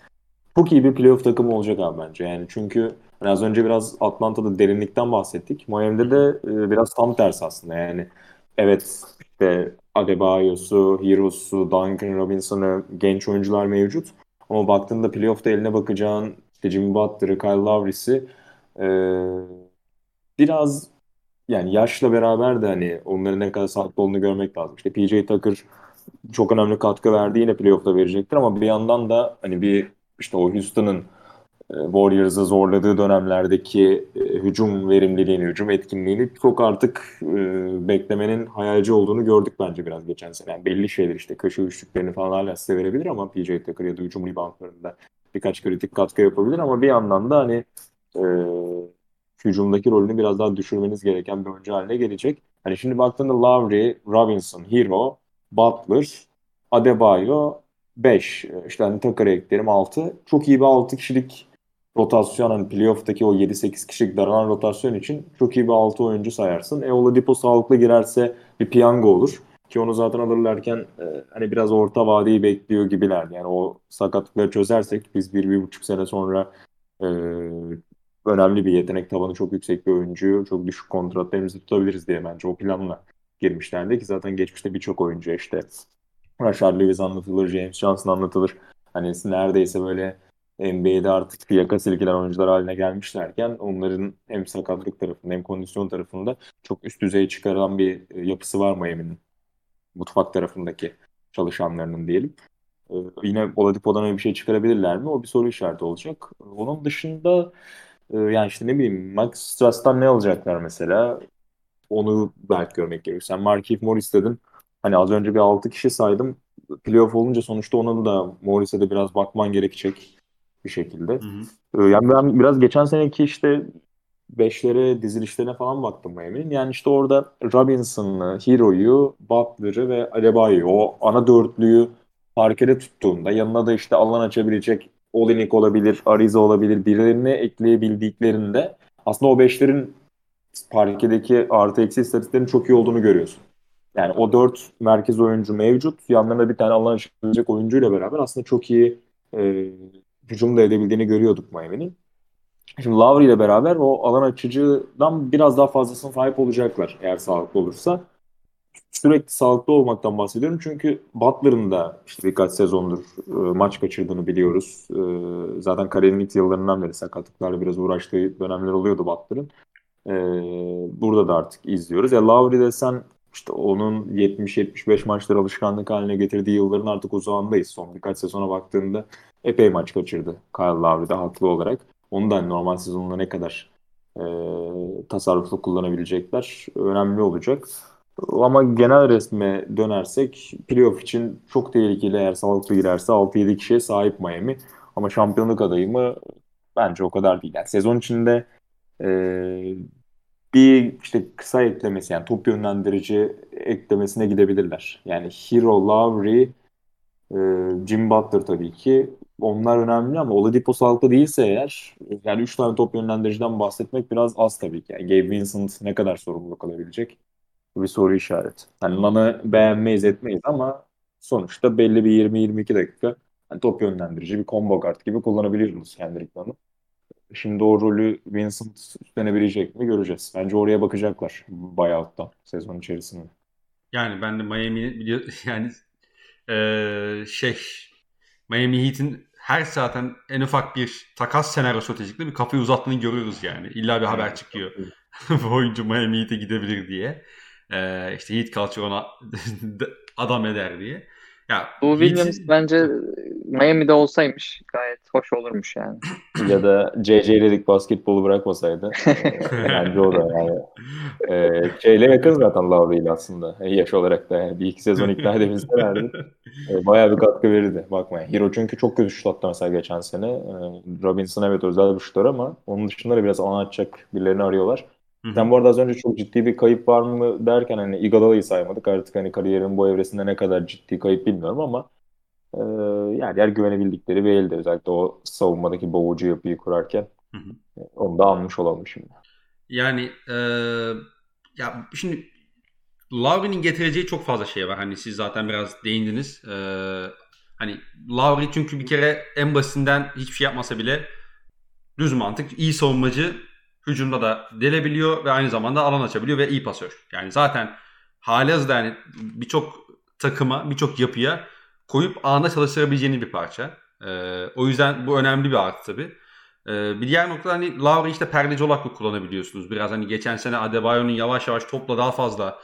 çok iyi bir playoff takımı olacak abi bence. Yani çünkü yani az önce biraz Atlanta'da derinlikten bahsettik. Miami'de de biraz tam tersi aslında. Yani evet işte Adebayo'su, Hero'su, Duncan Robinson'ı, genç oyuncular mevcut. Ama baktığında playoff'ta eline bakacağın işte Jimmy Butler'ı, Kyle Lowry'si biraz yani yaşla beraber de hani onların ne kadar sağlıklı olduğunu görmek lazım. İşte P.J. Tucker çok önemli katkı verdi. Yine playoff'ta verecektir ama bir yandan da hani bir işte o Houston'ın Warriors'ı zorladığı dönemlerdeki hücum verimliliğini, hücum etkinliğini çok artık beklemenin hayalci olduğunu gördük bence biraz geçen sene. Yani belli şeyler işte köşe üçlüklerini falan hala size verebilir ama P.J. Tucker ya da hücum reboundlarında birkaç kritik katkı yapabilir ama bir yandan da hani hücumdaki rolünü biraz daha düşürmeniz gereken bir oyuncu haline gelecek. Hani şimdi baktığında Lowry, Robinson, Hero, Butler, Adebayo 5. İşte hani Tucker'a eklerim 6. Çok iyi bir 6 kişilik rotasyon, hani playoff'taki o 7-8 kişilik daralan rotasyon için çok iyi bir 6 oyuncu sayarsın. Oladipo sağlıklı girerse bir piyango olur. ki onu zaten alırlarken hani biraz orta vadeyi bekliyor gibiler. Yani o sakatlıkları çözersek biz 1-1,5 sene sonra önemli bir yetenek, tabanı çok yüksek bir oyuncuyu çok düşük kontratla elimizde tutabiliriz diye bence o planla girmişlerdi ki zaten geçmişte birçok oyuncu işte Rashard Lewis anlatılır, James Johnson anlatılır. Hani neredeyse böyle NBA'de artık yaka silkilen oyuncular haline gelmişlerken onların hem sakatlık tarafında hem kondisyon tarafında çok üst düzeye çıkarılan bir yapısı var Miami'nin. Mutfak tarafındaki çalışanlarının diyelim. Yine Oladipo'dan öyle bir şey çıkarabilirler mi? O bir soru işareti olacak. Onun dışında yani işte ne bileyim Max Strass'tan ne alacaklar mesela? Onu belki görmek gerekiyor. Sen Markieff Morris dedin. Hani az önce bir 6 kişi saydım. Playoff olunca sonuçta ona da Morris'e de biraz bakman gerekecek bir şekilde. Hı hı. Yani ben biraz geçen seneki işte beşlere, dizilişlerine falan baktım Miami'nin. Yani işte orada Robinson'ı, Hero'yu, Butler'ı ve Adebayo'yu, o ana dörtlüyü parkede tuttuğunda yanına da işte alan açabilecek Olinik olabilir, Ariza olabilir, birilerini ekleyebildiklerinde aslında o beşlerin parkedeki artı eksi istatistiklerin çok iyi olduğunu görüyorsun. Yani o dört merkez oyuncu mevcut. Yanlarına bir tane alan açabilecek oyuncuyla beraber aslında çok iyi hücum da edebildiğini görüyorduk Miami'nin. Şimdi Lowry ile beraber o alan açıcıdan biraz daha fazlasına sahip olacaklar eğer sağlıklı olursa. Sürekli sağlıklı olmaktan bahsediyorum çünkü Butler'ın da işte birkaç sezondur maç kaçırdığını biliyoruz. Zaten kariyerin ilk yıllarından beri sakatlıklarla biraz uğraştığı dönemler oluyordu Butler'ın. Burada da artık izliyoruz. Lowry de sen işte onun 70-75 maçları alışkanlık haline getirdiği yılların artık uzağındayız. Son birkaç sezona baktığında epey maç kaçırdı Kyle Lowry de haklı olarak. Onu da normal sezonunda ne kadar tasarruflu kullanabilecekler önemli olacak. Ama genel resme dönersek playoff için çok tehlikeli eğer sağlıklı girerse 6-7 kişiye sahip Miami. Ama şampiyonluk adayı mı? Bence o kadar değil. Yani sezon içinde bir işte kısa eklemesi yani top yönlendirici eklemesine gidebilirler. Yani Hero, Lowry, Jimmy Butler tabii ki. Onlar önemli ama Oladipo sağlıklı değilse eğer yani 3 tane top yönlendiriciden bahsetmek biraz az tabii ki. Yani Gabe Vincent ne kadar sorumluluk alabilecek? Bir soru işareti. Yani Lan'ı beğenmeyiz etmeyiz ama sonuçta belli bir 20-22 dakika yani top yönlendirici bir combo kart gibi kullanabiliyorsunuz Kendrick Lan'ı. Şimdi o rolü Vincent üstlenebilecek mi göreceğiz. Bence oraya bakacaklar bayağı da sezon içerisinde. Yani ben de Miami'nin yani Miami Heat'in her zaten en ufak bir takas senaryo stratejikle bir kafayı uzattığını görüyoruz yani. İlla bir haber çıkıyor. Bu oyuncu Miami Heat'e gidebilir diye. İşte Heat culture ona adam eder diye. Ya, bu Williams bence Miami'de olsaymış gayet hoş olurmuş yani. Ya da CC'lik basketbolu bırakmasaydı. Bence o da yani. Şeyle yakın zaten Lowry'yle aslında. Yaş olarak da yani. Bir iki sezon ikna edebilselerdi. Bayağı bir katkı verirdi. Bakmayın. Hero çünkü çok kötü şut attı mesela geçen sene. Robinson evet özel bir şutlar ama onun dışında da biraz alan açacak birilerini arıyorlar. Sen bu arada az önce çok ciddi bir kayıp var mı derken hani Iguodala'yı saymadık. Artık hani kariyerin bu evresinde ne kadar ciddi kayıp bilmiyorum ama yani yer güvenebildikleri bir elde. Özellikle o savunmadaki boğucu yapıyı kurarken onu da almış olalım şimdi. Yani ya şimdi Lowry'nin getireceği çok fazla şey var. Hani siz zaten biraz değindiniz. Hani Lowry çünkü bir kere en basitinden hiçbir şey yapmasa bile düz mantık iyi savunmacı. Hücumda da delebiliyor ve aynı zamanda alan açabiliyor ve iyi pasör. Yani zaten halihazırda yani birçok takıma, birçok yapıya koyup anında çalıştırabileceğiniz bir parça. O yüzden bu önemli bir artı tabii. Bir diğer nokta hani Lowry işte perdeci olarak da kullanabiliyorsunuz. Biraz hani geçen sene Adebayo'nun yavaş yavaş topla daha fazla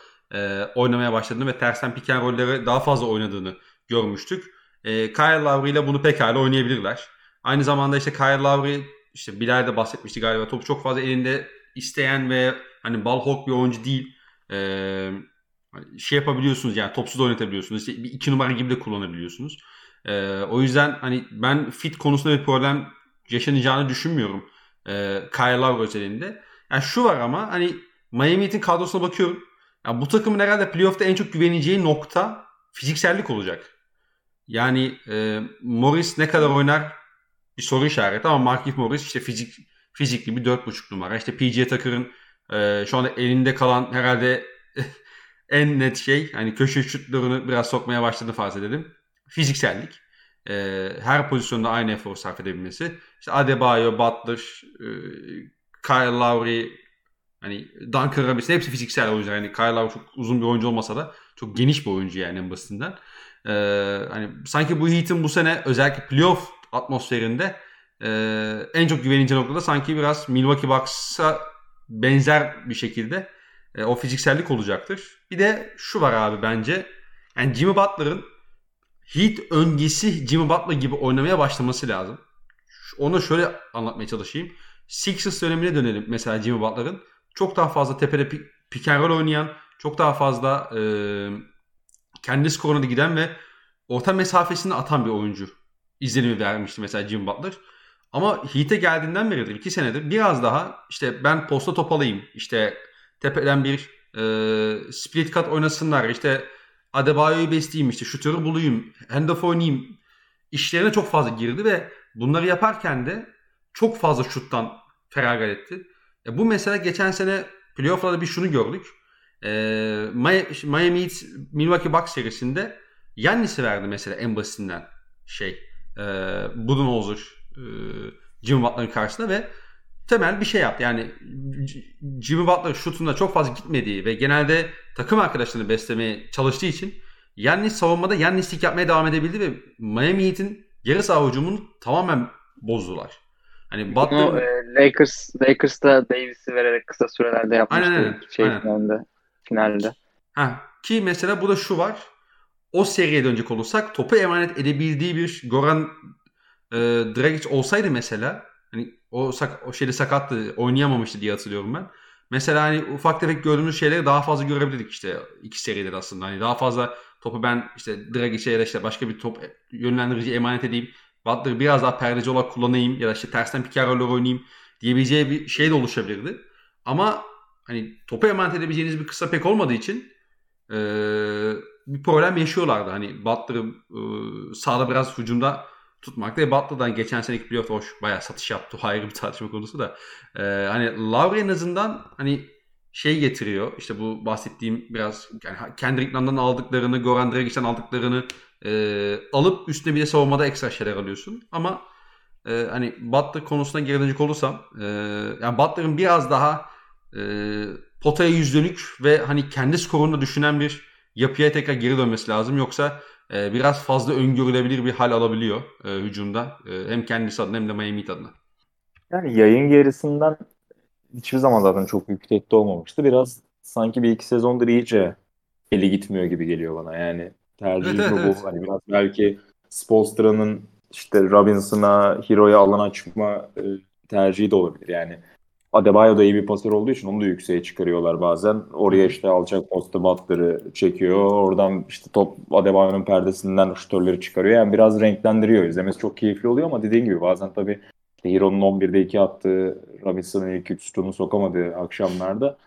oynamaya başladığını ve tersten pick and roll'leri daha fazla oynadığını görmüştük. Kyle Lowry ile bunu pekala oynayabilirler. Aynı zamanda işte Kyle Lowry İşte Bilal de bahsetmişti galiba. Topu çok fazla elinde isteyen ve hani ball hawk bir oyuncu değil. Şey yapabiliyorsunuz yani topsuz oynatabiliyorsunuz. İşte bir 2 numara gibi de kullanabiliyorsunuz. O yüzden hani ben fit konusunda bir problem yaşanacağını düşünmüyorum. Kyle Lowry özelinde. Yani şu var ama hani Miami Heat'in kadrosuna bakıyorum. Yani bu takımın herhalde playoff'ta en çok güveneceği nokta fiziksellik olacak. Yani Morris ne kadar oynar? Bir soru işareti ama Markieff Morris işte fizikli bir 4,5 numara. İşte P.J. Tucker'ın şu anda elinde kalan herhalde en net şey, hani köşe şutlarını biraz sokmaya başladığını farz edelim. Fiziksellik. Her pozisyonda aynı efor sarf edebilmesi. İşte Adebayo, Butler, Kyle Lowry, hani Duncan Robinson, hepsi fiziksel oyuncular. Yani Kyle Lowry çok uzun bir oyuncu olmasa da çok geniş bir oyuncu yani en basitinden. Hani sanki bu Heat'in bu sene özellikle playoff atmosferinde en çok güvenilince noktada sanki biraz Milwaukee Bucks'a benzer bir şekilde o fiziksellik olacaktır. Bir de şu var abi bence. Yani Jimmy Butler'ın Heat öncesi Jimmy Butler gibi oynamaya başlaması lazım. Onu şöyle anlatmaya çalışayım. Sixers dönemine dönelim mesela Jimmy Butler'ın. Çok daha fazla tepede pick and roll oynayan, çok daha fazla kendi skoruna da giden ve orta mesafesini atan bir oyuncu izlenimi vermişti mesela Jimmy Butler. Ama Heat'e geldiğinden beridir 2 senedir biraz daha işte ben posta top alayım, işte tepeden bir split cut oynasınlar, işte Adebayo'yu besleyeyim, işte şutörü bulayım, handoff oynayayım işlerine çok fazla girdi ve bunları yaparken de çok fazla şuttan feragat etti. Bu mesela geçen sene playoff'larda bir şunu gördük. Miami Heat Milwaukee Bucks serisinde Yannis'i verdi mesela en basitinden Budenholzer Jimmy Butler'ın karşısında ve temel bir şey yaptı. Yani Jimmy Butler şutunda çok fazla gitmediği ve genelde takım arkadaşlarını beslemeye çalıştığı için Yannis savunmada Yannislik yapmaya devam edebildi ve Miami Heat'in yarı saha hücumunu tamamen bozdular. Hani Butler Lakers'ta Davis'i vererek kısa sürelerde yapmıştı finalde. Ki mesela bu da şu var. O seriye dönecek olursak topu emanet edebildiği bir Goran Dragic olsaydı mesela, hani o şeyde sakattı, oynayamamıştı diye hatırlıyorum ben. Mesela hani ufak tefek gördüğümüz şeyleri daha fazla görebilirdik işte iki seridir aslında. Hani daha fazla topu ben işte Dragic'e ya da işte başka bir top yönlendirici emanet edeyim. Butler'ı biraz daha perdeci olarak kullanayım ya da işte tersten pick and roll oynayayım diyebileceği bir şey de oluşabilirdi. Ama hani topu emanet edebileceğiniz bir kısa pek olmadığı için bir problem yaşıyorlardı. Hani Butler'ı sağda biraz hücumda tutmakta. Butler'dan geçen seneki playoff hoş bayağı satış yaptı. Ayrı bir tartışma konusu da. Hani Lowry en azından hani şey getiriyor. İşte bu bahsettiğim biraz yani Kendrick Nunn'dan aldıklarını, Goran Dragic'ten aldıklarını alıp üstüne bir de savunmada ekstra şeyler alıyorsun. Ama hani Butler konusuna geri dönecek olursam yani Butler'ın biraz daha potaya yüz dönük ve hani kendi skorunu düşünen bir yapıya tekrar geri dönmesi lazım. Yoksa biraz fazla öngörülebilir bir hal alabiliyor hücumda. Hem kendisi adına hem de Miami adına. Yani yayın gerisinden hiçbir zaman zaten çok yüksekte olmamıştı. Biraz sanki bir iki sezondur iyice eli gitmiyor gibi geliyor bana. Yani tercihim bu. Hani biraz belki Spoelstra'nın işte Robinson'a, Hero'ya alan açma tercihi de olabilir. Yani Adebayo da iyi bir pasör olduğu için onu da yükseğe çıkarıyorlar bazen. Oraya işte alçak posta Butler'ı çekiyor. Oradan işte top Adebayo'nun perdesinden şutörleri çıkarıyor. Yani biraz renklendiriyor. İzlemesi çok keyifli oluyor ama dediğin gibi bazen tabii işte Hero'nun 11'de 2 attığı, Robinson'ın ilk 3 şutunu sokamadığı akşamlarda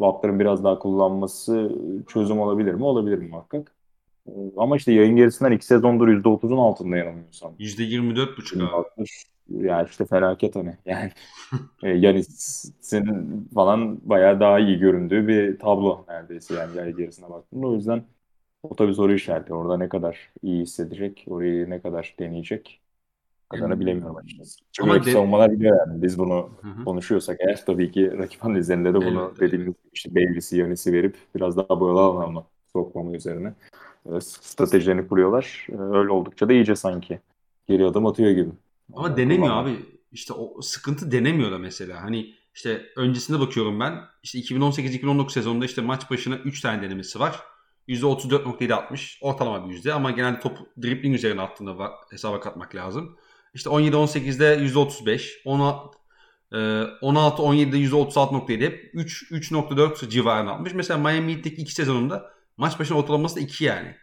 Butler'ın biraz daha kullanması çözüm olabilir mi? Olabilir mi muhakkak. Ama işte yayın gerisinden 2 sezondur %30'un altında yanılmıyorsam. %24,5 abi. Yani işte felaket hani. Yani Yanis'in falan bayağı daha iyi göründüğü bir tablo neredeyse yani yayın gerisine baktığımda. O yüzden o tabii soru işareti. Orada ne kadar iyi hissedecek, orayı ne kadar deneyecek kadarını bilemiyorum açıkçası. Çünkü rakip savunmalar biliyor yani. Biz bunu konuşuyorsak eğer tabii ki rakip analizlerinde de bunu dediğimiz işte Beylis'i, Yanis'i verip biraz daha boyalı alanına sokmamı üzerine stratejilerini kuruyorlar. Öyle oldukça da iyice sanki geri adım atıyor gibi. Ama denemiyor abi. İşte o sıkıntı denemiyor da mesela. Hani işte öncesinde bakıyorum ben. İşte 2018-2019 sezonunda işte maç başına 3 tane denemesi var. %34.7 atmış. Ortalama bir yüzde ama genelde top dribbling üzerine attığında hesaba katmak lazım. İşte 17-18'de %35. 16-17'de %36.7. Hep 3.4 civarına atmış. Mesela Miami Heat'teki 2 sezonunda maç başına ortalaması da 2 yani.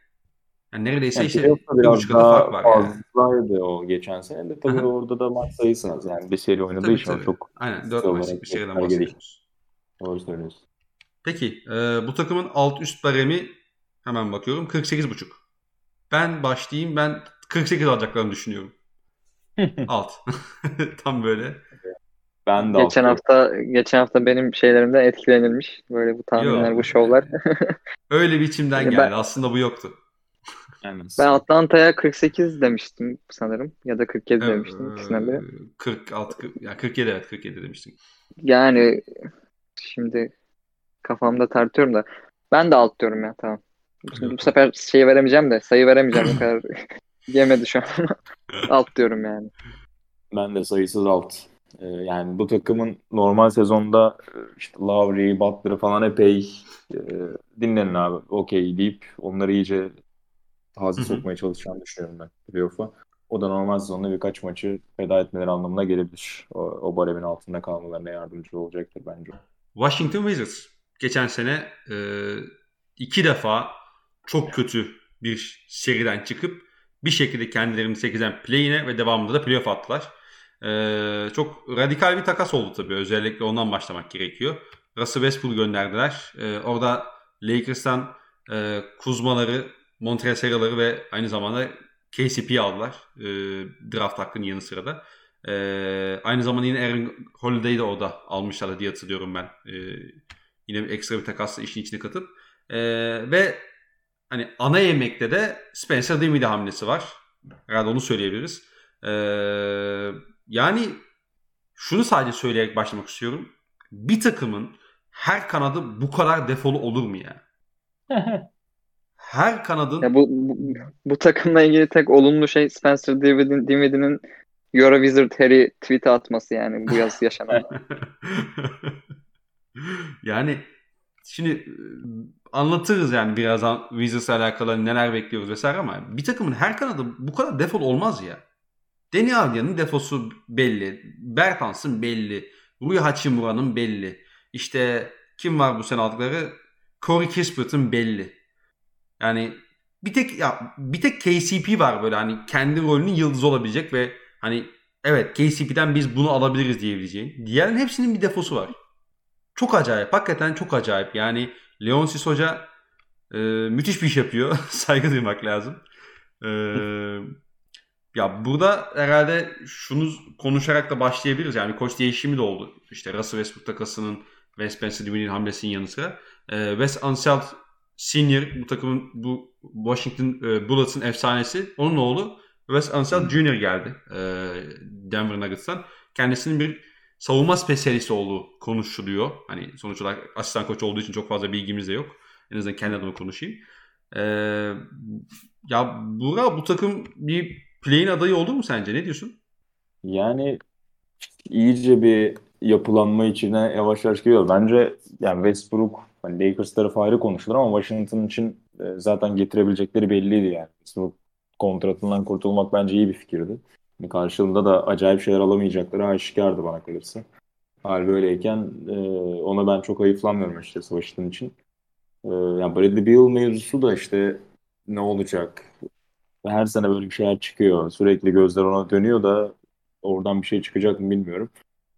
Yani neredeyse yani işte bir buçuk adı fark var. Fazlaydı yani. O geçen sene de tabii orada da maç sayısı az. Yani bir seri oynadığı için çok. Aynen 4 maçlık bir seriden bahsediyoruz. Doğru söylüyorsun. Peki bu takımın alt üst baremi hemen bakıyorum 48.5. Ben başlayayım, ben 48 alacaklarını düşünüyorum. Alt. Tam böyle. Ben de geçen hafta benim şeylerimden etkilenilmiş. Böyle bu tahminler, bu şovlar. Öyle bir içimden geldi. Aslında bu yoktu. Ben Atlanta'ya 48 demiştim sanırım. Ya da 47 demiştim. İkisinden biri. 47 evet 47 demiştim. Yani şimdi kafamda tartıyorum da. Ben de alt diyorum ya, tamam. Şimdi bu sefer sayı veremeyeceğim. O kadar yemedi şu an. Alt diyorum yani. Ben de sayısız alt. Yani bu takımın normal sezonda işte Lowry, Butler falan epey dinlenin abi. Okey deyip onları iyice taze sokmaya çalışacağını düşünüyorum ben playoff'a. O da normal sezonda birkaç maçı feda etmeleri anlamına gelebilir. O baremin altında kalmalarına yardımcı olacaktır bence. Washington Wizards geçen sene 2 defa çok kötü bir seriden çıkıp bir şekilde kendilerini 8'den play'ine ve devamında da playoff attılar. Çok radikal bir takas oldu tabii. Özellikle ondan başlamak gerekiyor. Russell Westbrook gönderdiler. Orada Lakers'tan Kuzma'ları, Montresera'ları ve aynı zamanda KCP'yi aldılar. Draft hakkının yanı sıra da. Aynı zamanda yine Aaron Holiday'i de orada almışlar diye hatırlıyorum ben. Yine bir ekstra bir takasla işin içine katıp. Ve hani ana yemekte de Spencer Dinwiddie hamlesi var. Herhalde onu söyleyebiliriz. Yani şunu sadece söyleyerek başlamak istiyorum. Bir takımın her kanadı bu kadar defolu olur mu ya? Her kanadın... Ya bu takımla ilgili tek olumlu şey Spencer Dinwiddie'nin EuroWizard Harry tweet'e atması yani bu yaz yaşanan. Yani şimdi anlatırız yani birazdan Wizards'la alakalı neler bekliyoruz vesaire ama bir takımın her kanadı bu kadar defol olmaz ya. Deni Avdia'nın defosu belli. Bertans'ın belli. Rui Hachimura'nın belli. İşte kim var bu sene aldıkları? Corey Kispert'ın belli. Yani bir tek KCP var böyle hani kendi rolünün yıldızı olabilecek ve hani evet KCP'den biz bunu alabiliriz diyebileceğin. Diğerinin hepsinin bir defosu var. Çok acayip. Hakikaten çok acayip. Yani Leonsis Hoca müthiş bir iş yapıyor. Saygı duymak lazım. Ya burada herhalde şunu konuşarak da başlayabiliriz. Yani koç değişimi de oldu. İşte Russell Westbrook takasının ve Spencer Dinwiddie'nin hamlesinin yanı sıra. Wes Unseld Senior bu takımın bu Washington Bullets'ın efsanesi. Onun oğlu Wes Unseld Junior geldi Denver Nuggets'tan. Kendisinin bir savunma spesyalisti olduğu konuşuluyor. Hani sonuç olarak asistan koç olduğu için çok fazla bilgimiz de yok. En azından kendi adıma konuşayım. Ya Burak bu takım bir play-in adayı olur mu sence? Ne diyorsun? Yani iyice bir yapılanma içine yavaş yavaş giriyor. Bence yani Westbrook, hani Lakers tarafı ayrı konuşulur ama Washington için zaten getirebilecekleri belliydi yani. Westbrook kontratından kurtulmak bence iyi bir fikirdi. Yani karşılığında da acayip şeyler alamayacakları aşikardı bana kalırsa. Hal böyleyken ona ben çok ayıflanmıyorum açıkçası Washington için. Yani Bradley Beal mevzusu da işte ne olacak? Her sene böyle bir şeyler çıkıyor. Sürekli gözler ona dönüyor da oradan bir şey çıkacak mı bilmiyorum.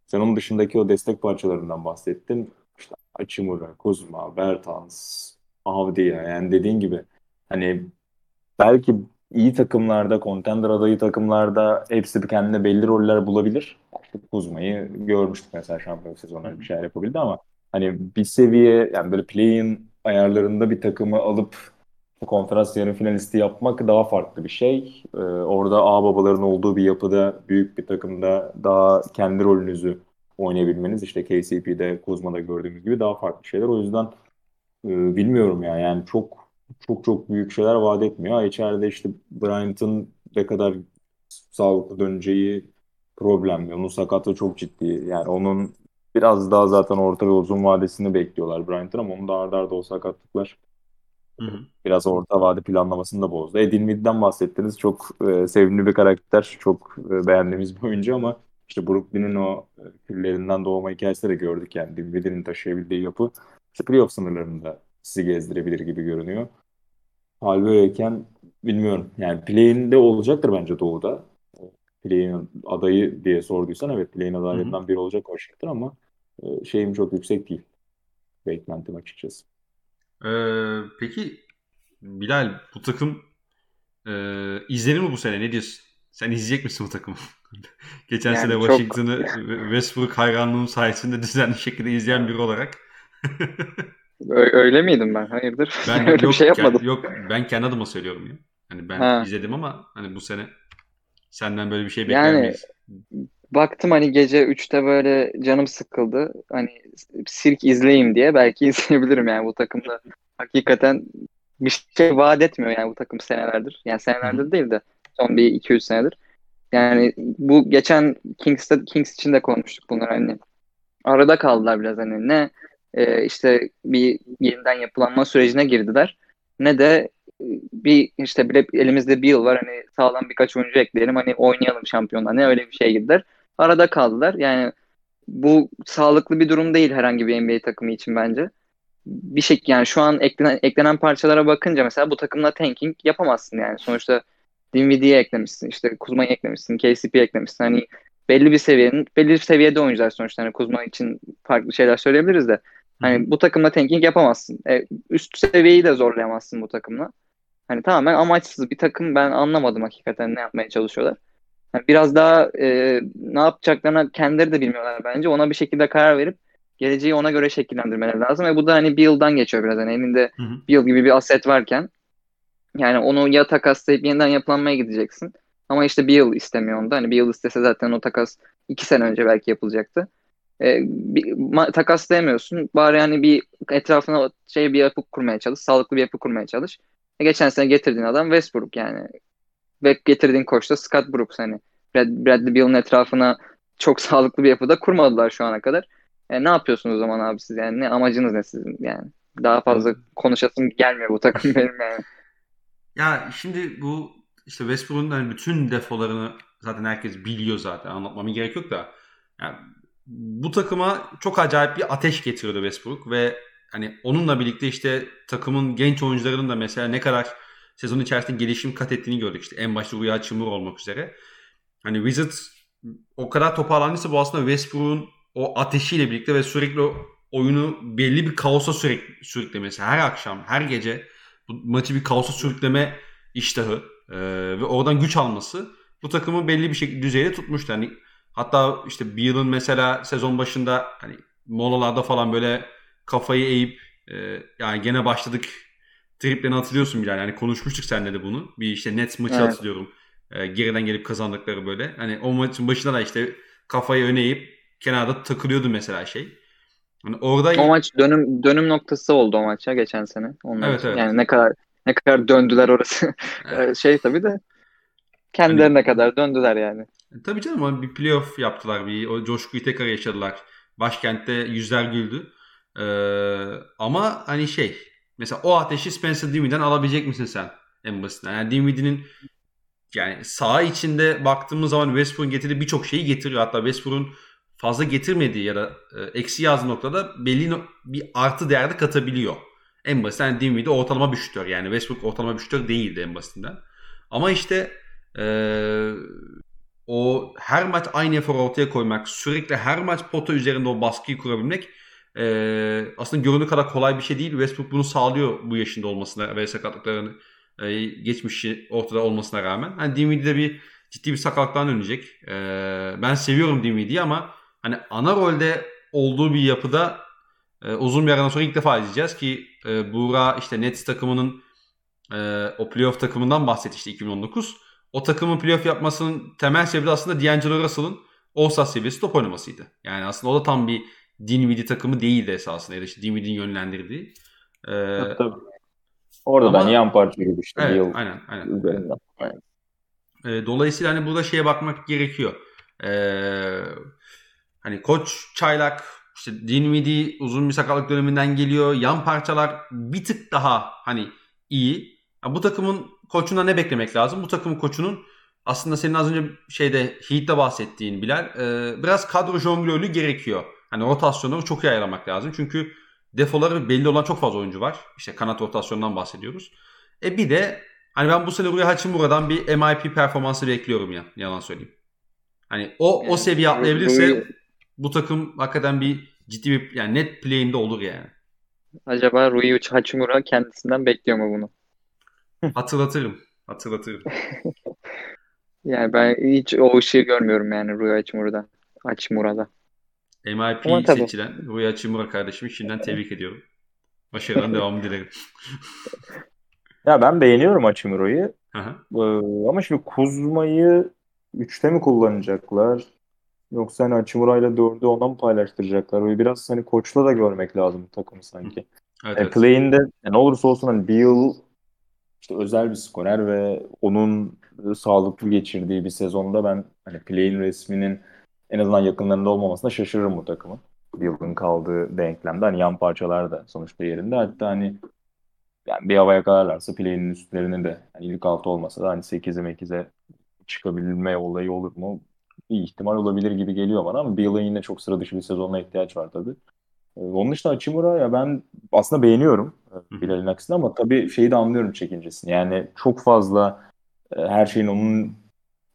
Sen onun dışındaki o destek parçalarından bahsettin. İşte Hachimura, Kuzma, Bertans, Avdia. Yani dediğin gibi hani belki iyi takımlarda, contender adayı takımlarda hepsi kendine belli roller bulabilir. Kuzma'yı görmüştük mesela şampiyon sezonları bir şeyler yapabildi ama hani bir seviye yani böyle play-in ayarlarında bir takımı alıp konferans yarı finalisti yapmak daha farklı bir şey. Orada ağababaların olduğu bir yapıda, büyük bir takımda daha kendi rolünüzü oynayabilmeniz, işte KCP'de, Kuzma'da gördüğümüz gibi daha farklı şeyler. O yüzden bilmiyorum ya. Yani çok çok çok büyük şeyler vaat etmiyor. İçeride işte Bryant'ın ne kadar sağlıklı döneceği problemli. Onun sakatlığı çok ciddi. Yani onun biraz daha zaten orta ve uzun vadesini bekliyorlar Bryant'ın ama onun da ardarda o sakatlıklar biraz orta vade planlamasını da bozdu. Dinwiddie'den bahsettiniz. Çok sevimli bir karakter. Çok beğendiğimiz bir oyuncu ama işte Brooklyn'in o küllerinden doğma hikayesi de gördük yani. Dinwiddie'nin taşıyabildiği yapı işte playoff sınırlarında sizi gezdirebilir gibi görünüyor. Hal böyleyken bilmiyorum. Yani play-in'de olacaktır bence Doğu'da. Play-in adayı diye sorduysan evet play-in adaylarından biri olacak olacaktır ama şeyim çok yüksek değil. Beklentim açıkçası. Peki Bilal bu takım izlenir mi bu sene? Ne diyorsun? Sen izleyecek misin bu takımı? Geçen sene Washington'ı Westbrook hayranlığım sayesinde düzenli şekilde izleyen biri olarak. Öyle miydim ben? Hayırdır? Ben öyle bir şey yapmadım. Yok, ben kendi adıma söylüyorum ya. Hani ben izledim ama hani bu sene senden böyle bir şey beklemeyiz. Yani baktım hani gece 3'te böyle canım sıkıldı. Hani sirk izleyeyim diye belki izleyebilirim yani bu takımda. Hakikaten bir şey vaat etmiyor yani bu takım senelerdir. Yani senelerdir değil de son bir 2-3 senedir. Yani bu geçen Kings için de konuştuk bunları hani. Arada kaldılar biraz hani ne işte bir yeniden yapılanma sürecine girdiler. Ne de bir işte bile elimizde bir yıl var hani sağlam birkaç oyuncu ekleyelim hani oynayalım şampiyonlar. Ne öyle bir şey girdiler. Arada kaldılar. Yani bu sağlıklı bir durum değil herhangi bir NBA takımı için bence. Bir şey yani şu an eklenen parçalara bakınca mesela bu takımla tanking yapamazsın yani. Sonuçta Dinwiddie'yi eklemişsin, işte Kuzma'yı eklemişsin, KCP'yi eklemişsin. Hani belli bir seviyede oyuncular sonuçta. Hani Kuzma için farklı şeyler söyleyebiliriz de. Hani bu takımla tanking yapamazsın. Üst seviyeyi de zorlayamazsın bu takımla. Hani tamamen amaçsız bir takım. Ben anlamadım hakikaten ne yapmaya çalışıyorlar. Yani biraz daha ne yapacaklarına kendileri de bilmiyorlar bence. Ona bir şekilde karar verip geleceği ona göre şekillendirmeleri lazım. Ve bu da hani bir yıldan geçiyor biraz. Yani elinde bir yıl gibi bir aset varken yani onu ya takaslayıp yeniden yapılanmaya gideceksin. Ama işte bir yıl istemiyor onda. Hani bir yıl istese zaten o takas 2 sene önce belki yapılacaktı. Takaslayamıyorsun. Bari hani bir etrafına bir yapı kurmaya çalış. Sağlıklı bir yapı kurmaya çalış. Geçen sene getirdiğin adam Westbrook yani. Ve getirdiğin koç da Scott Brooks hani. Bradley Beal'ın etrafına çok sağlıklı bir yapıda kurmadılar şu ana kadar. Ne yapıyorsunuz o zaman abi siz yani? Ne amacınız ne sizin yani? Daha fazla konuşasım gelmiyor bu takım benim yani. Ya şimdi bu işte Westbrook'un hani bütün defolarını zaten herkes biliyor zaten. Anlatmama gerek yok da. Yani bu takıma çok acayip bir ateş getiriyordu Westbrook ve hani onunla birlikte işte takımın genç oyuncularının da mesela ne kadar sezon içerisinde gelişim kat ettiğini gördük. İşte en başta Rüya Çımur olmak üzere. Hani Wizards o kadar toparlandıysa bu aslında Westbrook'un o ateşiyle birlikte ve sürekli oyunu belli bir kaosa sürüklemesi. Her akşam, her gece bu maçı bir kaosa sürükleme iştahı ve oradan güç alması bu takımı belli bir şekilde düzeyde tutmuştu. Yani hatta işte bir yılın mesela sezon başında hani molalarda falan böyle kafayı eğip yani gene başladık triplerini hatırlıyorsun Bilal. Yani konuşmuştuk seninle de bunu. Bir işte Nets maçı hatırlıyorum. Geriden gelip kazandıkları böyle. Hani o maçın başında da işte kafayı öne eğip kenarda takılıyordu mesela şey. Yani orada o maç dönüm noktası oldu o maç ya geçen sene. Onlar evet. Yani ne kadar döndüler orası. Evet. Şey tabii de kendilerine hani kadar döndüler yani. Tabii canım bir playoff yaptılar. Bir o coşkuyu tekrar yaşadılar. Başkentte yüzler güldü. Ama hani şey mesela o ateşi Spencer Dinwiddie'den alabilecek misin sen en basitinden? Yani Dinwiddie'nin yani saha içinde baktığımız zaman Westbrook'un getirdiği birçok şeyi getiriyor. Hatta Westbrook'un fazla getirmediği ya da eksi yazdığı noktada belli bir artı değerde katabiliyor. En basitinden yani Dinwiddie ortalama bir şütör. Yani Westbrook ortalama bir şütör değildi en basitinden. Ama işte o her maç aynı efor ortaya koymak, sürekli her maç pota üzerinde o baskıyı kurabilmek aslında göründüğü kadar kolay bir şey değil. Westbrook bunu sağlıyor bu yaşında olmasına ve sakatlıkların geçmişi ortada olmasına rağmen. Hani Dinwiddie'de bir ciddi bir sakatlıktan dönecek. Ben seviyorum Dinwiddie'yi ama hani ana rolde olduğu bir yapıda uzun bir aradan sonra ilk defa izleyeceğiz ki Burak işte Nets takımının o playoff takımından bahsetti işte 2019. O takımın playoff yapmasının temel sebebi aslında D'Angelo Russell'ın all-star seviyesi top oynamasıydı. Yani aslında o da tam bir Dinwiddie takımı değildi esasında. Ya da işte Dinwiddie'nin yönlendirdiği. Tabii. Oradan ama yan parça gibi işte. Evet, yıl aynen. Üzerinden. Aynen. Dolayısıyla hani burada şeye bakmak gerekiyor. Hani koç çaylak, işte Dinwiddie uzun bir sakatlık döneminden geliyor. Yan parçalar bir tık daha hani iyi. Yani bu takımın koçuna ne beklemek lazım? Bu takımın koçunun aslında senin az önce şeyde Heat'te bahsettiğin Bilal biraz kadro jonglörlüğü gerekiyor. Hani rotasyonları çok iyi ayarlamak lazım. Çünkü defoları belli olan çok fazla oyuncu var. İşte kanat rotasyonundan bahsediyoruz. Bir de hani ben bu sene Rui Hachimura'dan bir MIP performansı bekliyorum ya. Yalan söyleyeyim. Hani o seviye atlayabilirse bu takım hakikaten bir ciddi bir yani net play'inde olur yani. Acaba Rui Hachimura kendisinden bekliyor mu bunu? Hatırlatırım. Yani ben hiç o ışığı görmüyorum yani Rui Hachimura'da. MIP seçilen Rui Hachimura kardeşimi şimdiden tebrik ediyorum. Başarıdan devamını dilerim. Ya ben beğeniyorum Hachimura'yı. Ama şimdi Kuzma'yı 3'te mi kullanacaklar? Yoksa hani Hachimura'yla 4'ü ona mı paylaştıracaklar? Böyle biraz hani koçla da görmek lazım takımı sanki. Evet, evet. Play'inde ne olursa olsun hani bir yıl işte özel bir skorer ve onun sağlıklı geçirdiği bir sezonda ben hani play'in resminin en azından yakınlarında olmamasına şaşırırım bu takımın. Bir yılın kaldığı denklemde hani yan parçalar da sonuçta yerinde. Hatta hani yani bir havaya kalarlarsa play'in üstlerine de hani ilk 6 olmasa da hani 8'e çıkabilme olayı olur mu? İyi ihtimal olabilir gibi geliyor bana ama bir yılın yine çok sıra dışı bir sezonuna ihtiyaç var tabii. Onun dışında Hachimura ya ben aslında beğeniyorum Bilal'in aksine ama tabii şeyi de anlıyorum çekincesini. Yani çok fazla her şeyin onun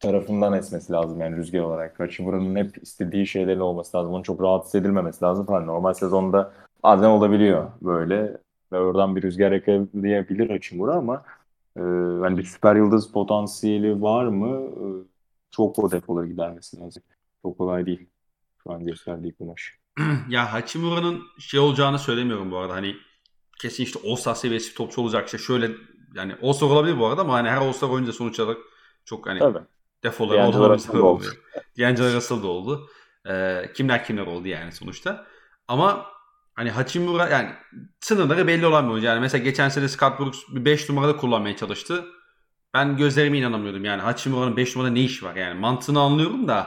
tarafından esmesi lazım yani rüzgar olarak. Hachimura'nın hep istediği şeylerin olması lazım. Onun çok rahatsız edilmemesi lazım falan. Normal sezonda bazen olabiliyor böyle ve oradan bir rüzgar yakalayabilir Hachimura ama hani bir süper yıldız potansiyeli var mı? Çok o depoları gidermesi lazım. Çok kolay değil. Şu an gösterdiği kumaş. Ya Hachimura'nın şey olacağını söylemiyorum bu arada. Hani kesin işte All-Star seviyesi topçu olacak. İşte şöyle yani All-Star olabilir bu arada ama hani her All-Star oyuncu sonuç olarak çok hani tabii defoları oldu. D'Angelo Russell da oldu. Kimler oldu yani sonuçta. Ama hani Hachimura yani sınırları belli olan bir oyuncu. Yani mesela geçen sene Scott Brooks 5 numarada kullanmaya çalıştı. Ben gözlerime inanamıyordum yani Hachimura'nın 5 numarada ne iş var yani mantığını anlıyorum da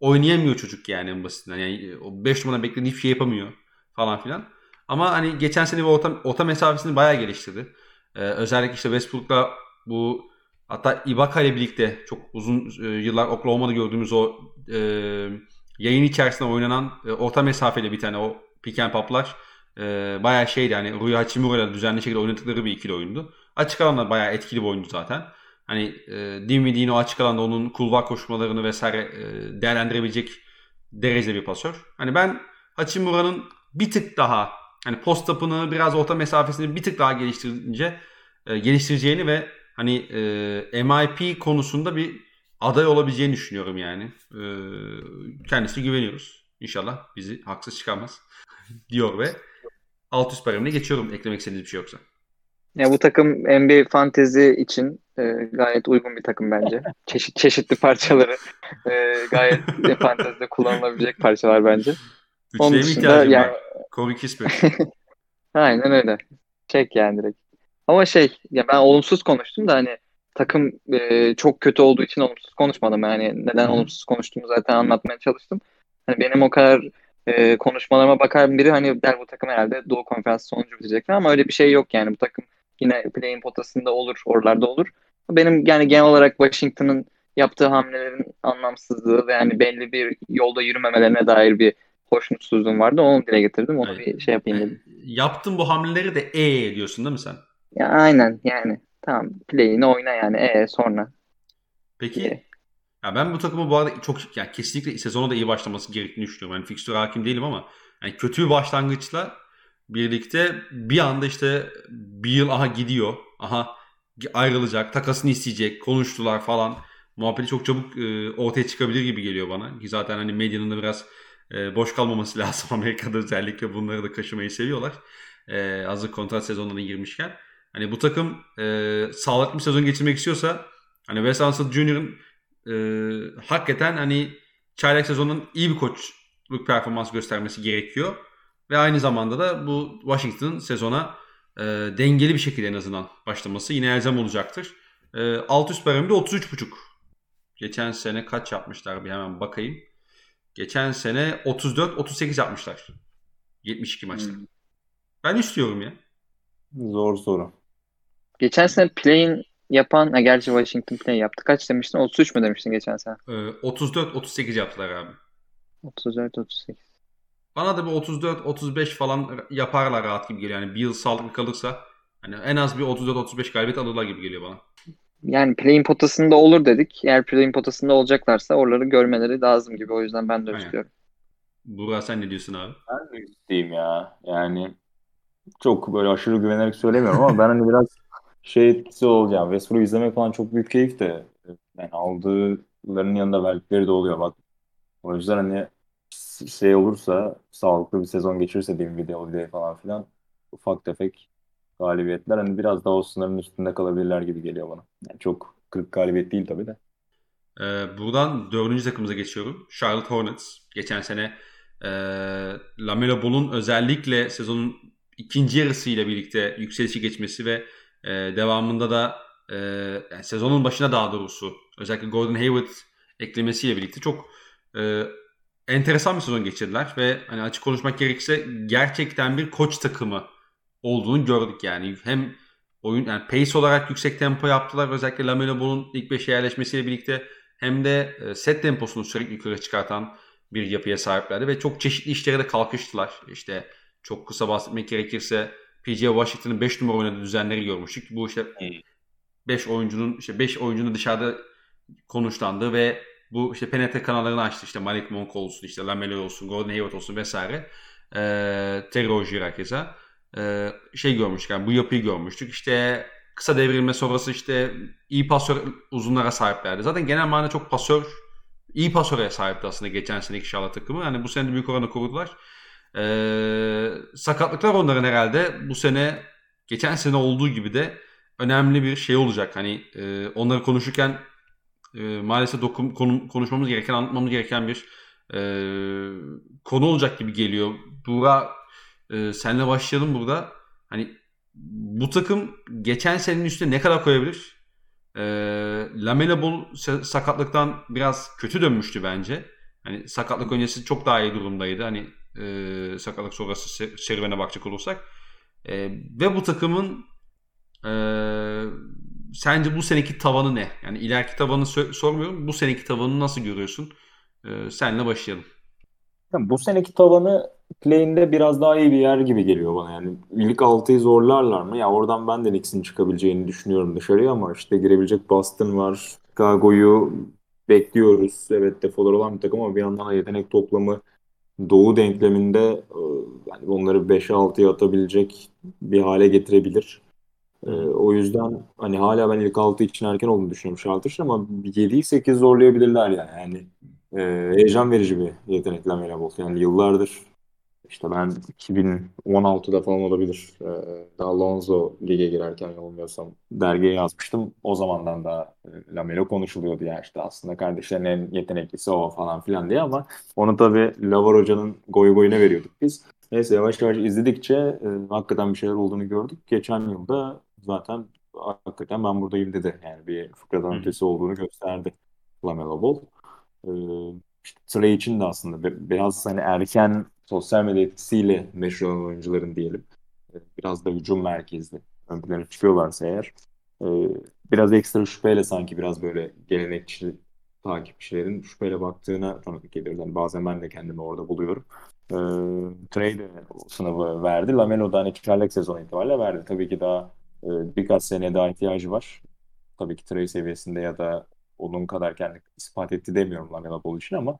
oynayamıyor çocuk yani en basitinden. Yani o 5 numaradan beklediği hiçbir şey yapamıyor falan filan. Ama hani geçen sene bu orta mesafesini bayağı geliştirdi. Özellikle işte Westbrook'la bu hatta Ibaka ile birlikte çok uzun yıllar Oklahoma'da gördüğümüz o yayın içerisinde oynanan orta mesafeli bir tane o pick and pop'lar bayağı şeydi hani Rui Hachimura'yla düzenli şekilde oynadıkları bir ikili oyundu. Açık alanda bayağı etkili bir oyundu zaten. Hani Dinwiddie'nin o açık alanda onun kulvar koşmalarını vesaire değerlendirebilecek derecede bir pasör. Hani ben Hachimura'nın bir tık daha hani post up'ını biraz orta mesafesini bir tık daha geliştireceğini ve hani MIP konusunda bir aday olabileceğini düşünüyorum yani. Kendisi güveniyoruz. İnşallah bizi haksız çıkarmaz diyor ve alt üst paramına geçiyorum eklemek istediğiniz bir şey yoksa. Ya bu takım NBA fantezi için gayet uygun bir takım bence. Çeşitli parçaları gayet fantezide kullanılabilecek parçalar bence. Onun dışında yani Corey Kispert. Aynen öyle. Çek yani direkt. Ama ya ben olumsuz konuştum da hani takım çok kötü olduğu için olumsuz konuşmadım. Yani neden olumsuz konuştuğumu zaten anlatmaya çalıştım. Hani benim o kadar konuşmalarıma bakar biri hani der bu takım herhalde Doğu Konferansı sonucu bitecek ama öyle bir şey yok yani bu takım yine play-in potasında olur, oralarda olur. Benim yani genel olarak Washington'ın yaptığı hamlelerin anlamsızlığı ve yani belli bir yolda yürümemelerine dair bir hoşnutsuzluğum vardı. Onu dile getirdim. Onu bir yapayım dedim. Yaptın bu hamleleri de diyorsun değil mi sen? Ya aynen yani. Tamam play-in'i oyna yani sonra. Peki. Ya ben bu takımı bu arada çok yani kesinlikle sezona da iyi başlaması gerektiğini düşünüyorum. Yani fikstüre hakim değilim ama yani kötü bir başlangıçla birlikte bir anda işte bir yıl gidiyor. Ayrılacak. Takasını isteyecek. Konuştular falan. Muhabbeti çok çabuk ortaya çıkabilir gibi geliyor bana. Ki zaten hani medyanın da biraz boş kalmaması lazım. Amerika'da özellikle bunları da kaşımayı seviyorlar. Hazır kontrat sezonlarına girmişken. Hani bu takım sağlıklı bir sezon geçirmek istiyorsa hani Wes Unseld Jr.'ın hakikaten hani çaylak sezonunun iyi bir koçluk performans göstermesi gerekiyor. Ve aynı zamanda da bu Washington'ın sezona dengeli bir şekilde en azından başlaması yine elzem olacaktır. Alt üst paramide 33.5. Geçen sene kaç yapmışlar bir hemen bakayım. Geçen sene 34-38 yapmışlar. 72 maçta. Ben istiyorum ya. Zor soru. Geçen sene play-in yapan, gerçi Washington play yaptı. Kaç demiştin? 33 mü demiştin geçen sene? 34-38 yaptılar abi. 34-38. Bana da bir 34-35 falan yaparlar rahat gibi geliyor. Yani bir yıl sağlıklı kalırsa hani en az bir 34-35 galibiyet alırlar gibi geliyor bana. Yani play-in potasında olur dedik. Eğer play-in potasında olacaklarsa oraları görmeleri lazım gibi. O yüzden ben de istiyorum. Burak sen ne diyorsun abi? Ben de isteyeyim ya. Yani çok böyle aşırı güvenerek söylemiyorum ama ben hani biraz etkisi olacağım. Westbrook'u izlemek falan çok büyük keyif de Yani aldıklarının yanında verdikleri de oluyor bak. O yüzden hani şey olursa, sağlıklı bir sezon geçirirse bir video falan filan, ufak tefek galibiyetler hani biraz daha o sınırın üstünde kalabilirler gibi geliyor bana. Yani çok 40 galibiyet değil tabii de. Buradan 4. takımıza geçiyorum. Charlotte Hornets. Geçen sene LaMelo Ball'un özellikle sezonun ikinci yarısıyla birlikte yükselişi geçmesi ve devamında da yani sezonun başına daha doğrusu özellikle Gordon Hayward eklemesiyle birlikte çok enteresan bir sezon geçirdiler ve hani açık konuşmak gerekirse gerçekten bir koç takımı olduğunu gördük yani. Hem oyun, yani pace olarak yüksek tempo yaptılar. Özellikle LaMelo Ball'un ilk 5'e yerleşmesiyle birlikte hem de set temposunu sürekli yukarı çıkartan bir yapıya sahiplerdi ve çok çeşitli işlere de kalkıştılar. İşte çok kısa bahsetmek gerekirse P.J. Washington'ın 5 numara oynadığı düzenleri görmüştük. Bu işte 5 oyuncunun dışarıda konuşlandığı ve bu işte penetre kanallarını açtı. İşte Malik Monk olsun, işte LaMelo olsun, Gordon Hayward olsun vesaire. Terry Rozier herkese. Şey görmüştük yani, bu yapıyı görmüştük. İşte kısa devrilme sonrası işte iyi pasör uzunlara sahiplerdi. Zaten genel manada çok pasör, iyi pasöre sahipti aslında geçen seneki Charlotte takımı. Yani bu sene de büyük oranda korudular. Sakatlıklar onların herhalde bu sene geçen sene olduğu gibi de önemli bir şey olacak. Hani onları konuşurken maalesef konuşmamız gereken, anlatmamız gereken bir konu olacak gibi geliyor. Burak, senle başlayalım burada. Hani bu takım geçen senenin üstüne ne kadar koyabilir? LaMelo Ball sakatlıktan biraz kötü dönmüştü bence. Hani sakatlık öncesi çok daha iyi durumdaydı. Hani sakatlık sonrası serüvene bakacak olursak. Ve bu takımın sence bu seneki tavanı ne? Yani ileriki tavanı sormuyorum. Bu seneki tavanı nasıl görüyorsun? Senle başlayalım. Bu seneki tavanı play'inde biraz daha iyi bir yer gibi geliyor bana. Yani ilk 6'yı zorlarlar mı? Ya oradan ben de Knicks'in çıkabileceğini düşünüyorum dışarıya ama işte girebilecek Boston var. Chicago'yu bekliyoruz. Evet, defolar olan bir takım ama bir yandan yetenek toplamı Doğu denkleminde yani onları 5'e 6'ya atabilecek bir hale getirebilir. O yüzden hani hala ben ilk 6 için erken olduğunu düşünüyorum Charlotte'ın ama 7'yi 8 zorlayabilirler yani. Yani heyecan verici bir yetenekli Lamelo Ball. Yani yıllardır işte ben 2016'da falan olabilir. Daha Lonzo lige girerken yanılmıyorsam dergiye yazmıştım. O zamandan da LaMelo konuşuluyordu ya işte aslında kardeşlerin en yeteneklisi o falan filan diye ama onu tabii Lavar Hoca'nın goy goyuna veriyorduk biz. Neyse yavaş yavaş izledikçe hakikaten bir şeyler olduğunu gördük. Geçen yılda zaten hakikaten ben buradayım dedi. Yani bir fıkradan ötesi olduğunu gösterdi LaMelo Ball. İşte Trae için de aslında biraz hani erken sosyal medya etkisiyle meşhur olan oyuncuların diyelim. Biraz da hücum merkezli ön plana çıkıyorlarsa eğer. Biraz ekstra şüpheyle sanki biraz böyle gelenekçi takipçilerin şüpheyle baktığına tanıklık geliyoruz. Yani bazen ben de kendimi orada buluyorum. Trae de sınavı verdi. LaMelo'dan iki çaylak sezon itibariyle verdi. Tabii ki daha birkaç sene daha ihtiyacı var. Tabii ki Trae seviyesinde ya da onun kadar kendini ispat etti demiyorum LaMelo Ball için ama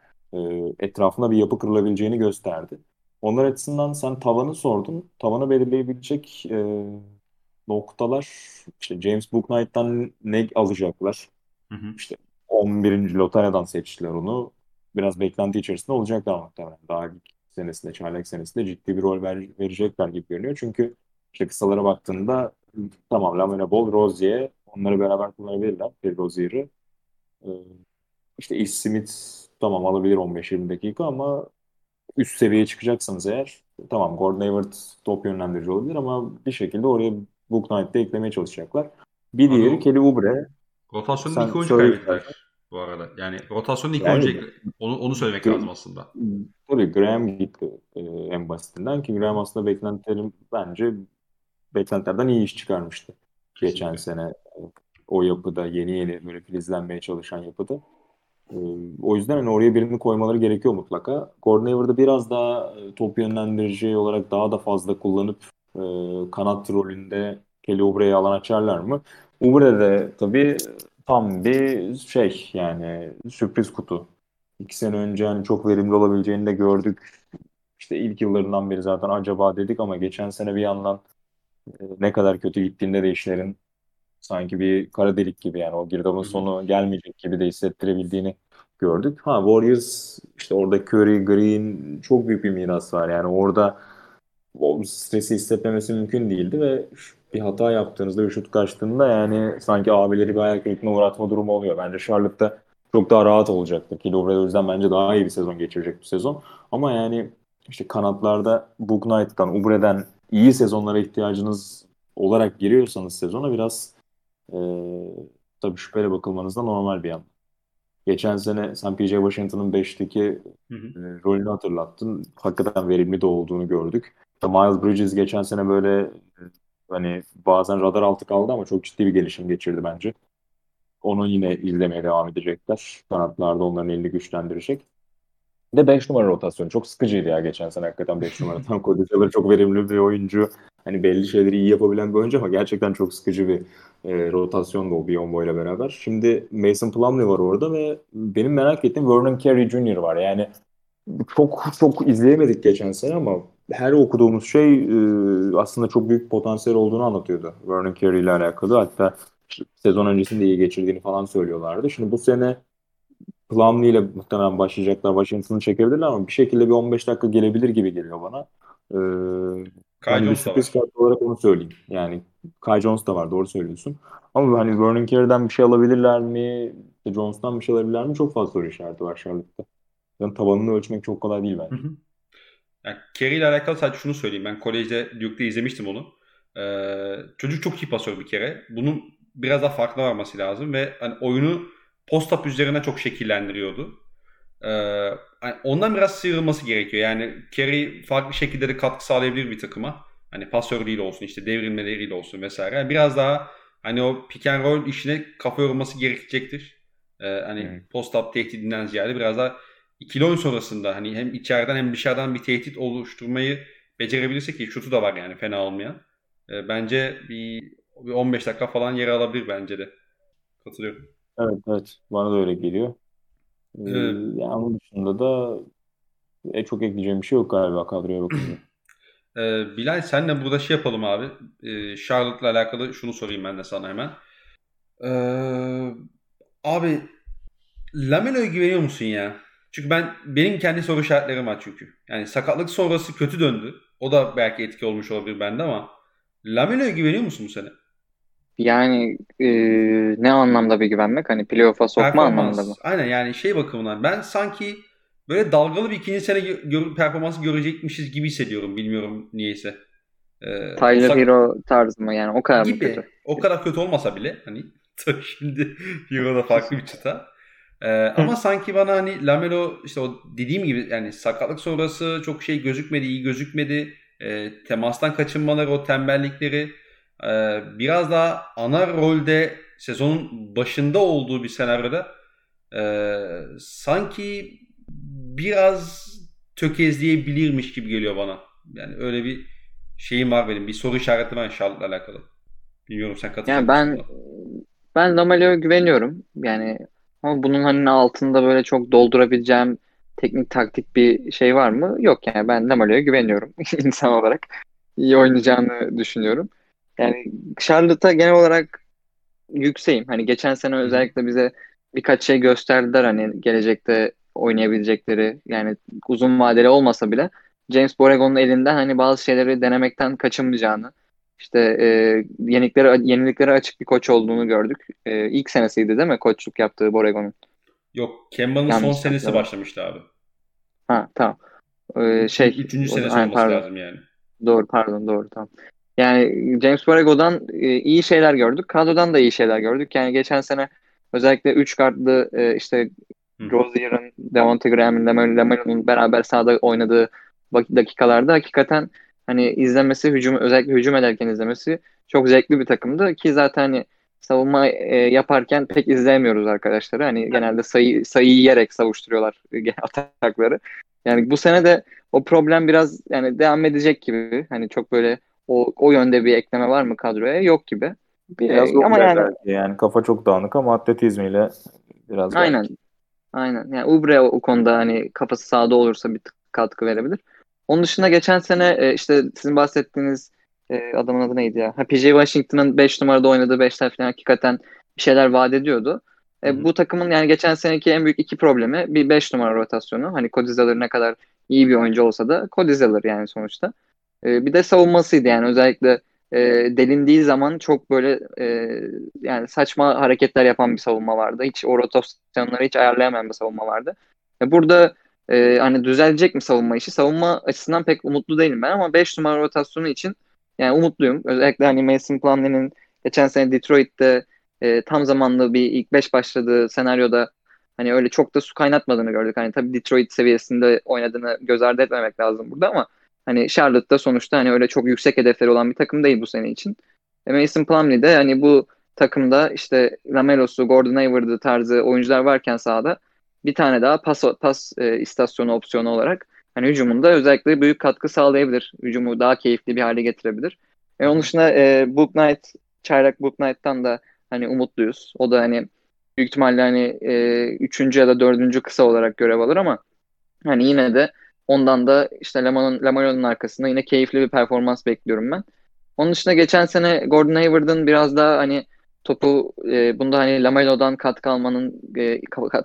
etrafında bir yapı kırılabileceğini gösterdi. Onlar açısından sen tavanı sordun. Tavanı belirleyebilecek noktalar işte James Bouknight'tan ne alacaklar? İşte 11. lotaryadan seçtiler onu. Biraz beklenti içerisinde olacaklar muhtemelen. Daha senesinde, çaylak senesinde ciddi bir rol verecekler gibi görünüyor. Çünkü işte kısalara baktığında tamam LaMelo Ball, Rozier'e onları beraber kullanabilirler. Bir Rozier'i. İşte Ish Smith tamam alabilir 15-20 dakika ama üst seviyeye çıkacaksanız eğer tamam Gordon Hayward top yönlendirici olabilir ama bir şekilde oraya Bouknight'ı eklemeye çalışacaklar. Bir diğeri Kelly Oubre. Rotasyonun ilk oyuncu kaybettiler bu arada. Yani rotasyonun ilk oyuncu onu söylemek lazım aslında. Tabii Graham gitti en basitinden ki Graham aslında beklentilerden iyi iş çıkarmıştı. Geçen sene o yapıda yeni böyle filizlenmeye çalışan yapıda. O yüzden hani oraya birini koymaları gerekiyor mutlaka. Gordon Hayward'ı biraz daha top yönlendirici olarak daha da fazla kullanıp kanat rolünde Kelly Oubre'ye alan açarlar mı? Oubre de tabii tam bir şey yani sürpriz kutu. 2 sene önce hani çok verimli olabileceğini de gördük. İşte ilk yıllarından beri zaten acaba dedik ama geçen sene bir yandan ne kadar kötü gittiğinde de işlerin Sanki bir kara delik gibi, yani o girdabın sonu gelmeyecek gibi de hissettirebildiğini gördük. Warriors işte orada Curry, Green çok büyük bir miras var. Yani orada o stresi hissetmemesi mümkün değildi ve bir hata yaptığınızda, bir şut kaçtığında yani sanki abileri bir ayak kırıklığına uğratma durumu oluyor. Bence Charlotte'da çok daha rahat olacaktı. Ki Lobre o yüzden bence daha iyi bir sezon geçirecek bu sezon. Ama yani işte kanatlarda Bouknight'tan, Ubre'den iyi sezonlara ihtiyacınız olarak giriyorsanız sezona biraz tabii şüpheyle bakılmanız da normal bir yandan. Geçen sene sen P.J. Washington'ın 5'teki rolünü hatırlattın. Hakikaten verimli de olduğunu gördük. Miles Bridges geçen sene böyle hani bazen radar altı kaldı ama çok ciddi bir gelişim geçirdi bence. Onu yine izlemeye devam edecekler. Kanatlarda onların elini güçlendirecek. Bir de 5 numara rotasyonu. Çok sıkıcıydı ya geçen sene hakikaten 5 numaradan. Koducaları çok verimli bir oyuncu. Hani belli şeyleri iyi yapabilen bir oyuncu ama gerçekten çok sıkıcı bir rotasyon da o Biyombo ile beraber. Şimdi Mason Plumlee var orada ve benim merak ettiğim Vernon Carey Jr. var. Yani çok izleyemedik geçen sene ama her okuduğumuz şey aslında çok büyük potansiyel olduğunu anlatıyordu Vernon Carey ile alakalı. Hatta sezon öncesinde iyi geçirdiğini falan söylüyorlardı. Şimdi bu sene Plumlee ile muhtemelen başlayacaklar. Washington'ı çekebilirler ama bir şekilde bir 15 dakika gelebilir gibi geliyor bana. Yani bir sürpriz kart olarak onu söyleyeyim. Yani Kai Jones da var, doğru söylüyorsun. Ama hani Vernon Carey'den bir şey alabilirler mi? Jones'tan bir şey alabilirler mi? Çok fazla soru işareti var Charlotte'da. Yani tabanını ölçmek çok kolay değil bence. Yani Carey ile alakalı sadece şunu söyleyeyim. Ben kolejde Duke'de izlemiştim onu. Çocuk çok iyi pasör bir kere. Bunun biraz daha farklı varması lazım ve hani oyunu post-up üzerine çok şekillendiriyordu. Yani ondan biraz sıyrılması gerekiyor. Yani Carey farklı şekilde de katkı sağlayabilir bir takıma. Hani pasörlüğüyle olsun, işte devrilmeleriyle olsun vesaire. Yani biraz daha hani o pick and roll işine kafa yorulması gerekecektir. Post-up tehdidinden ziyade biraz daha ikili oyun sonrasında hani hem içeriden hem dışarıdan bir tehdit oluşturmayı becerebilirse, ki şutu da var yani fena olmayan. Bence bir 15 dakika falan yer alabilir bence de. Katılıyorum. Evet. Bana da öyle geliyor. Yani onun dışında da çok ekleyeceğim bir şey yok galiba kadroya bakınca. Bilal, senle burada şey yapalım abi. Charlotte'la alakalı şunu sorayım ben de sana hemen. Abi Lamelo'ya güveniyor musun ya? Çünkü benim kendi soru işaretlerim var çünkü. Yani sakatlık sonrası kötü döndü. O da belki etki olmuş olabilir bende ama Lamelo'ya güveniyor musun bu sene? Yani ne anlamda bir güvenmek? Hani playoff'a sokma performans anlamında mı? Aynen, yani şey bakımından. Ben sanki böyle dalgalı bir ikinci sene performansı görecekmişiz gibi hissediyorum. Bilmiyorum niyeyse. Tyler Hero tarzı mı? Yani o kadar gibi, mı kötü? O kadar kötü olmasa bile. Hani şimdi Hero da farklı bir çıta. Ama sanki bana hani Lamelo işte o dediğim gibi yani sakatlık sonrası çok şey gözükmedi, iyi gözükmedi. Temastan kaçınmaları, o tembellikleri biraz daha ana rolde sezonun başında olduğu bir senaryoda sanki biraz tökezleyebilirmiş gibi geliyor bana. Yani öyle bir şeyim var benim. Bir soru işaretim var Charlotte'la alakalı. Bilmiyorum sen katılır mısın? Yani ben Lamelo'ya güveniyorum. Yani ama bunun hani altında böyle çok doldurabileceğim teknik taktik bir şey var mı? Yok yani ben Lamelo'ya güveniyorum insan olarak. İyi oynayacağını düşünüyorum. Yani Charlotte'a genel olarak yükseğim. Hani geçen sene özellikle bize birkaç şey gösterdiler hani gelecekte oynayabilecekleri. Yani uzun vadeli olmasa bile James Borrego'nun elinden hani bazı şeyleri denemekten kaçınmayacağını, işte yeniliklere açık bir koç olduğunu gördük. İlk senesiydi değil mi koçluk yaptığı Borrego'nun? Yok, Kemba'nın son senesi başlamıştı abi. Ha tamam. Üçüncü senesi olması lazım yani. Doğru tamam. Yani James Borrego'dan iyi şeyler gördük. Kadrodan da iyi şeyler gördük. Yani geçen sene özellikle 3 kartlı işte Rozier'ın, Devontae Graham'ın, Lamelo'nun beraber sahada oynadığı dakikalarda hakikaten hani izlemesi, özellikle hücum ederken izlemesi çok zevkli bir takımdı. Ki zaten hani savunma yaparken pek izleyemiyoruz arkadaşlar. Hani genelde sayı yiyerek savuşturuyorlar atakları. Yani bu sene de o problem biraz yani devam edecek gibi. Hani çok böyle o yönde bir ekleme var mı kadroya? Yok gibi. Biraz ama yani kafa çok dağınık ama atletizmiyle biraz Aynen. Yani Ubre o konuda hani kafası sağda olursa bir katkı verebilir. Onun dışında geçen sene işte sizin bahsettiğiniz adamın adı neydi ya? P.J. Washington'ın 5 numarada oynadığı 5'ler falan hakikaten bir şeyler vaat ediyordu. Bu takımın yani geçen seneki en büyük iki problemi bir 5 numara rotasyonu. Hani Kodizalır ne kadar iyi bir oyuncu olsa da Kodizalır yani sonuçta. Bir de savunmasıydı yani özellikle delindiği zaman çok böyle yani saçma hareketler yapan bir savunma vardı. Hiç o rotasyonları hiç ayarlayamayan bir savunma vardı. Burada hani düzelecek mi savunma işi? Savunma açısından pek umutlu değilim ben ama 5 numara rotasyonu için yani umutluyum. Özellikle hani Mason Plumlee'nin geçen sene Detroit'te tam zamanlı bir ilk 5 başladığı senaryoda hani öyle çok da su kaynatmadığını gördük. Hani tabii Detroit seviyesinde oynadığını göz ardı etmemek lazım burada ama hani Charlotte'da sonuçta hani öyle çok yüksek hedefleri olan bir takım değil bu sene için. Mason Plumlee de hani bu takımda işte Lamelo'su, Gordon Hayward'ı tarzı oyuncular varken sahada bir tane daha pas istasyonu opsiyonu olarak hani hücumunda özellikle büyük katkı sağlayabilir. Hücumu daha keyifli bir hale getirebilir. Onun dışında Book Knight'tan da hani umutluyuz. O da hani büyük ihtimalle hani 3. ya da 4. kısa olarak görev alır ama hani yine de ondan da işte Lamelo'nun arkasında yine keyifli bir performans bekliyorum ben. Onun dışında geçen sene Gordon Hayward'ın biraz daha hani topu bunda hani Lamelo'dan katkı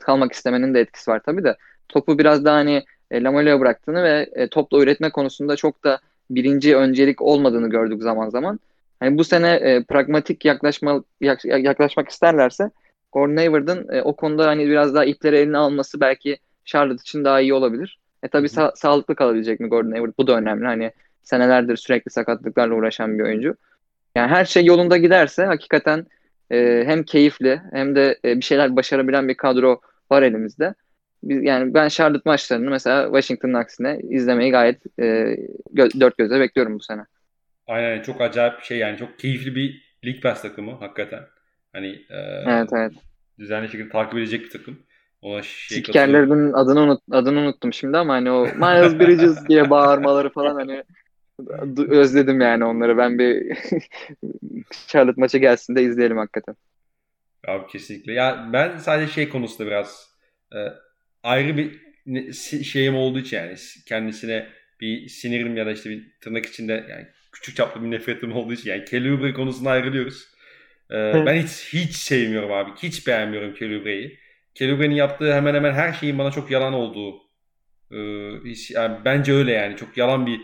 almak istemenin de etkisi var tabii de. Topu biraz daha hani Lamelo'ya bıraktığını ve topla üretme konusunda çok da birinci öncelik olmadığını gördük zaman zaman. Hani bu sene pragmatik yaklaşmak isterlerse Gordon Hayward'ın o konuda hani biraz daha ipleri eline alması belki Charlotte için daha iyi olabilir. Tabii sağlıklı kalabilecek mi Gordon Hayward? Bu da önemli. Hani senelerdir sürekli sakatlıklarla uğraşan bir oyuncu. Yani her şey yolunda giderse hakikaten hem keyifli hem de bir şeyler başarabilen bir kadro var elimizde. Yani ben Charlotte maçlarını mesela Washington'ın aksine izlemeyi gayet dört gözle bekliyorum bu sene. Aynen çok acayip bir şey yani çok keyifli bir League Pass takımı hakikaten. Hani evet. Düzenli şekilde takip edecek bir takım. Spikerlerinin adını unuttum şimdi ama hani o Miles Bridges diye bağırmaları falan hani özledim yani onları. Ben bir Charlotte maça gelsin de izleyelim hakikaten. Abi kesinlikle. Ya ben sadece şey konusunda biraz ayrı bir şeyim olduğu için yani kendisine bir sinirim ya da işte bir tırnak içinde yani küçük çaplı bir nefretim olduğu için yani Kelly konusunda ayrılıyoruz. Ben hiç sevmiyorum abi. Hiç beğenmiyorum Kelly Oubre'nin yaptığı hemen hemen her şeyin bana çok yalan olduğu. Yani bence öyle yani. Çok yalan bir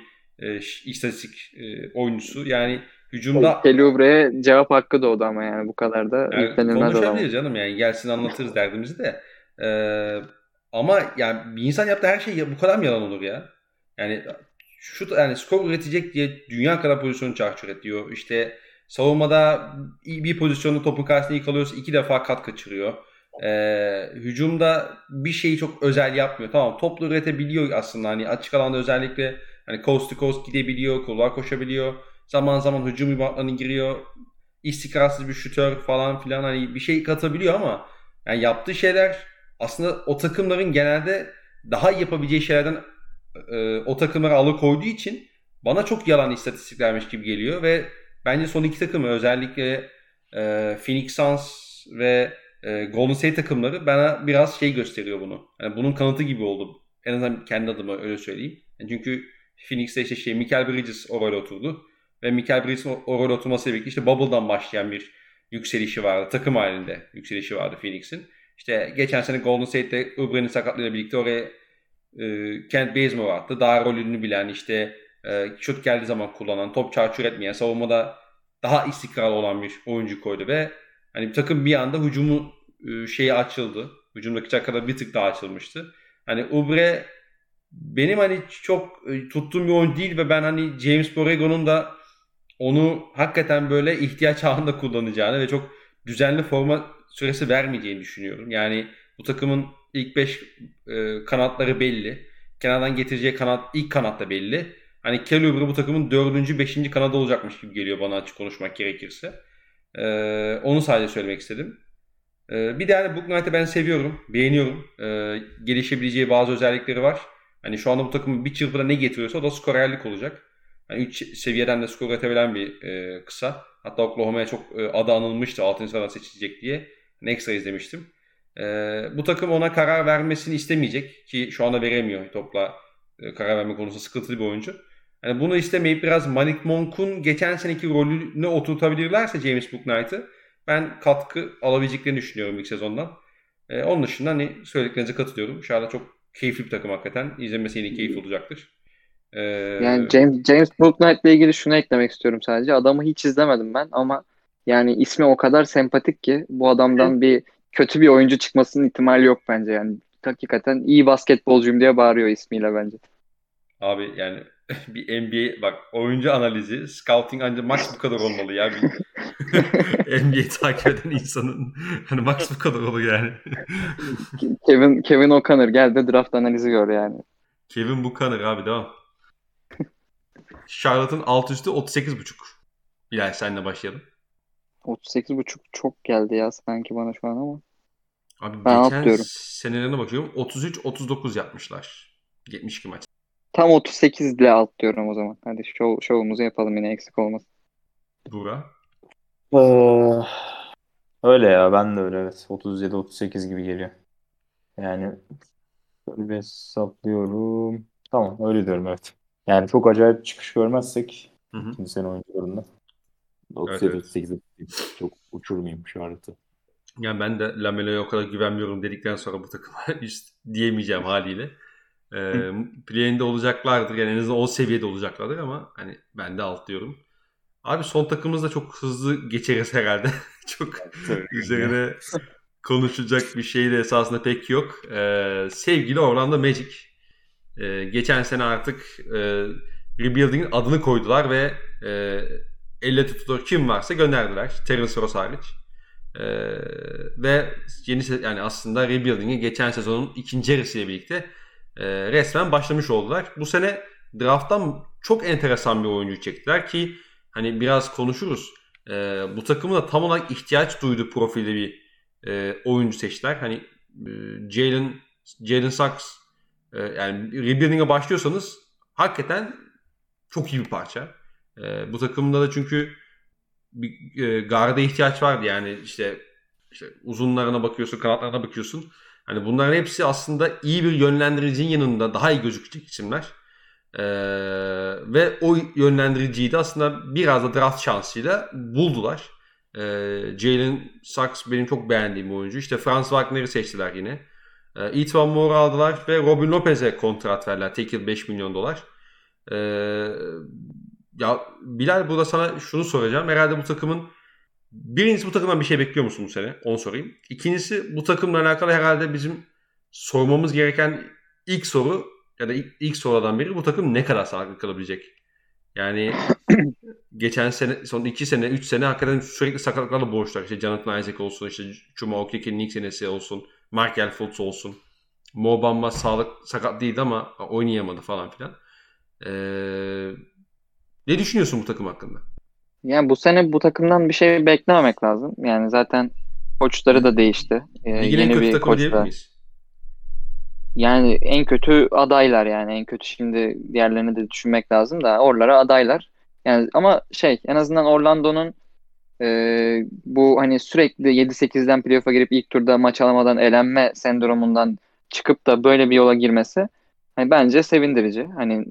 istatistik oyuncusu. Yani hücumda... Kelly Oubre'ye cevap hakkı doğdu ama yani bu kadar da yüklenilmez olan. Konuşabiliriz canım yani. Gelsin anlatırız derdimizi de. Ama yani bir insan yaptığı her şey bu kadar mı yalan olur ya? Yani skor üretecek diye dünya kadar pozisyonu çarçur ediyor. İşte savunmada bir pozisyonda topun karşısında yıkalıyorsa 2 defa kat kaçırıyor. Hücumda bir şeyi çok özel yapmıyor. Tamam toplu üretebiliyor aslında. Hani açık alanda özellikle hani coast to coast gidebiliyor, kollar koşabiliyor. Zaman zaman hücum ribaundlarına giriyor. İstikrarsız bir şütör falan filan hani bir şey katabiliyor ama yani yaptığı şeyler aslında o takımların genelde daha iyi yapabileceği şeylerden o takımlara alıkoyduğu için bana çok yalan istatistiklermiş gibi geliyor ve bence son iki takımı özellikle Phoenix Suns ve Golden State takımları bana biraz şey gösteriyor bunu. Yani bunun kanıtı gibi oldu. En azından kendi adıma öyle söyleyeyim. Yani çünkü Phoenix'te işte Michael Bridges o role oturdu. Ve Michael Bridges'in o role oturmasıyla birlikte işte Bubble'dan başlayan bir yükselişi vardı. Takım halinde yükselişi vardı Phoenix'in. İşte geçen sene Golden State'de Ubre'nin sakatlığıyla birlikte oraya Kent Bazemore attı. Daha rolünü bilen işte şut geldiği zaman kullanan, top çarçur etmeyen, savunmada daha istikrarlı olan bir oyuncu koydu ve hani takım bir anda hücumu şeyi açıldı. Hücumdaki çakada bir tık daha açılmıştı. Hani Oubre benim hani çok tuttuğum bir oyuncu değil ve ben hani James Borrego'nun da onu hakikaten böyle ihtiyaç anında kullanacağını ve çok düzenli forma süresi vermeyeceğini düşünüyorum. Yani bu takımın ilk 5 kanatları belli. Kenardan getireceği ilk kanat da belli. Hani Kelly Oubre bu takımın 4. 5. kanadı olacakmış gibi geliyor bana açık konuşmak gerekirse. Onu sadece söylemek istedim. Bir de yani Book Knight'ı ben seviyorum. Beğeniyorum. Gelişebileceği bazı özellikleri var. Hani şu anda bu takımın bir çırpıda ne getiriyorsa o da skorerlik olacak. Yani 3 seviyeden de skor üretebilen bir kısa. Hatta Oklahoma'ya çok adı anılmıştı. 6. sırada seçilecek diye. Ben ekstra izlemiştim. Bu takım ona karar vermesini istemeyecek. Ki şu anda veremiyor topla. Karar verme konusunda sıkıntılı bir oyuncu. Yani bunu istemeyip biraz Malik Monk'un geçen seneki rolüne oturtabilirlerse James Booknight'ı ben katkı alabileceklerini düşünüyorum ilk sezondan. Onun dışında hani söylediklerinize katılıyorum. Şahane çok keyifli bir takım hakikaten. İzlemesi yine keyif olacaktır. Yani James Booknight'la ilgili şunu eklemek istiyorum sadece. Adamı hiç izlemedim ben ama yani ismi o kadar sempatik ki bu adamdan bir kötü bir oyuncu çıkmasının ihtimali yok bence yani. Hakikaten iyi basketbolcuyum diye bağırıyor ismiyle bence. Abi yani bir NBA bak oyuncu analizi, scouting ancak maç bu kadar olmalı ya. NBA'yi takip eden insanın hani maç bu kadar olur yani. Kevin O'Connor gel de draft analizi gör yani. Kevin O'Connor abi devam. Charlotte'ın alt üstü 38.5. Bilal seninle başlayalım. 38.5 çok geldi ya sanki bana şu an ama. Abi ben geçen senelerine bakıyorum 33-39 yapmışlar. 72 maç. Tam 38 ile alt diyorum o zaman. Hadi şovumuzu yapalım yine eksik olmasın. Burak? Öyle ya ben de öyle evet. 37-38 gibi geliyor. Yani böyle hesaplıyorum. Tamam öyle diyorum evet. Yani çok acayip çıkış görmezsek ikinci sene oyuncularında. 37-38 çok uçurmayayım şu arada. Yani ben de Lamelo'ya o kadar güvenmiyorum dedikten sonra bu takıma hiç diyemeyeceğim haliyle. Play'inde olacaklardır. Yani en azından o seviyede olacaklardır ama hani ben de alt diyorum. Abi son takımımız da çok hızlı geçeriz herhalde. Çok üzerine konuşacak bir şey de esasında pek yok. Sevgili Orlando Magic. Geçen sene artık Rebuilding'in adını koydular ve elle tutulur kim varsa gönderdiler. Terence Ross hariç. Ve yeni yani aslında Rebuilding'i geçen sezonun ikinci yarısıyla birlikte resmen başlamış oldular. Bu sene draft'tan çok enteresan bir oyuncu çektiler ki hani biraz konuşuruz. Bu takımın da tam olarak ihtiyaç duyduğu profilde bir oyuncu seçtiler. Hani Jalen Sachs yani Rebuilding'e başlıyorsanız hakikaten çok iyi bir parça. Bu takımda da çünkü bir garda ihtiyaç vardı yani işte uzunlarına bakıyorsun, kanatlarına bakıyorsun. Hani bunların hepsi aslında iyi bir yönlendiricinin yanında daha iyi gözükecek isimler. Ve o yönlendiriciyi de aslında biraz da draft şansıyla buldular. Jalen Sachs benim çok beğendiğim oyuncu. İşte Franz Wagner'i seçtiler yine. Etwan Moore'u aldılar ve Robin Lopez'e kontrat verdiler. Tek yıl $5 milyon. Ya Bilal burada sana şunu soracağım. Herhalde bu takımın birincisi bu takımdan bir şey bekliyor musun bu sene? Onu sorayım. İkincisi bu takımla alakalı herhalde bizim sormamız gereken ilk soru ya da ilk sorudan biri bu takım ne kadar sağlıklı kalabilecek? Yani geçen sene, son 2 sene, 3 sene hakikaten sürekli sakatlıklarla boğuştular. İşte Jonathan Isaac olsun, işte Chuma Okeke'nin ilk senesi olsun, Markel Fultz olsun. Mo Bamba sakat değildi ama oynayamadı falan filan. Ne düşünüyorsun bu takım hakkında? Yani bu sene bu takımdan bir şey beklememek lazım. Yani zaten koçları da değişti. Ligin en kötü takımı diyebilir miyiz? Yani en kötü adaylar yani. En kötü şimdi diğerlerini de düşünmek lazım da oralara adaylar. Yani ama en azından Orlando'nun bu hani sürekli 7-8'den playoff'a girip ilk turda maç alamadan elenme sendromundan çıkıp da böyle bir yola girmesi hani bence sevindirici. Hani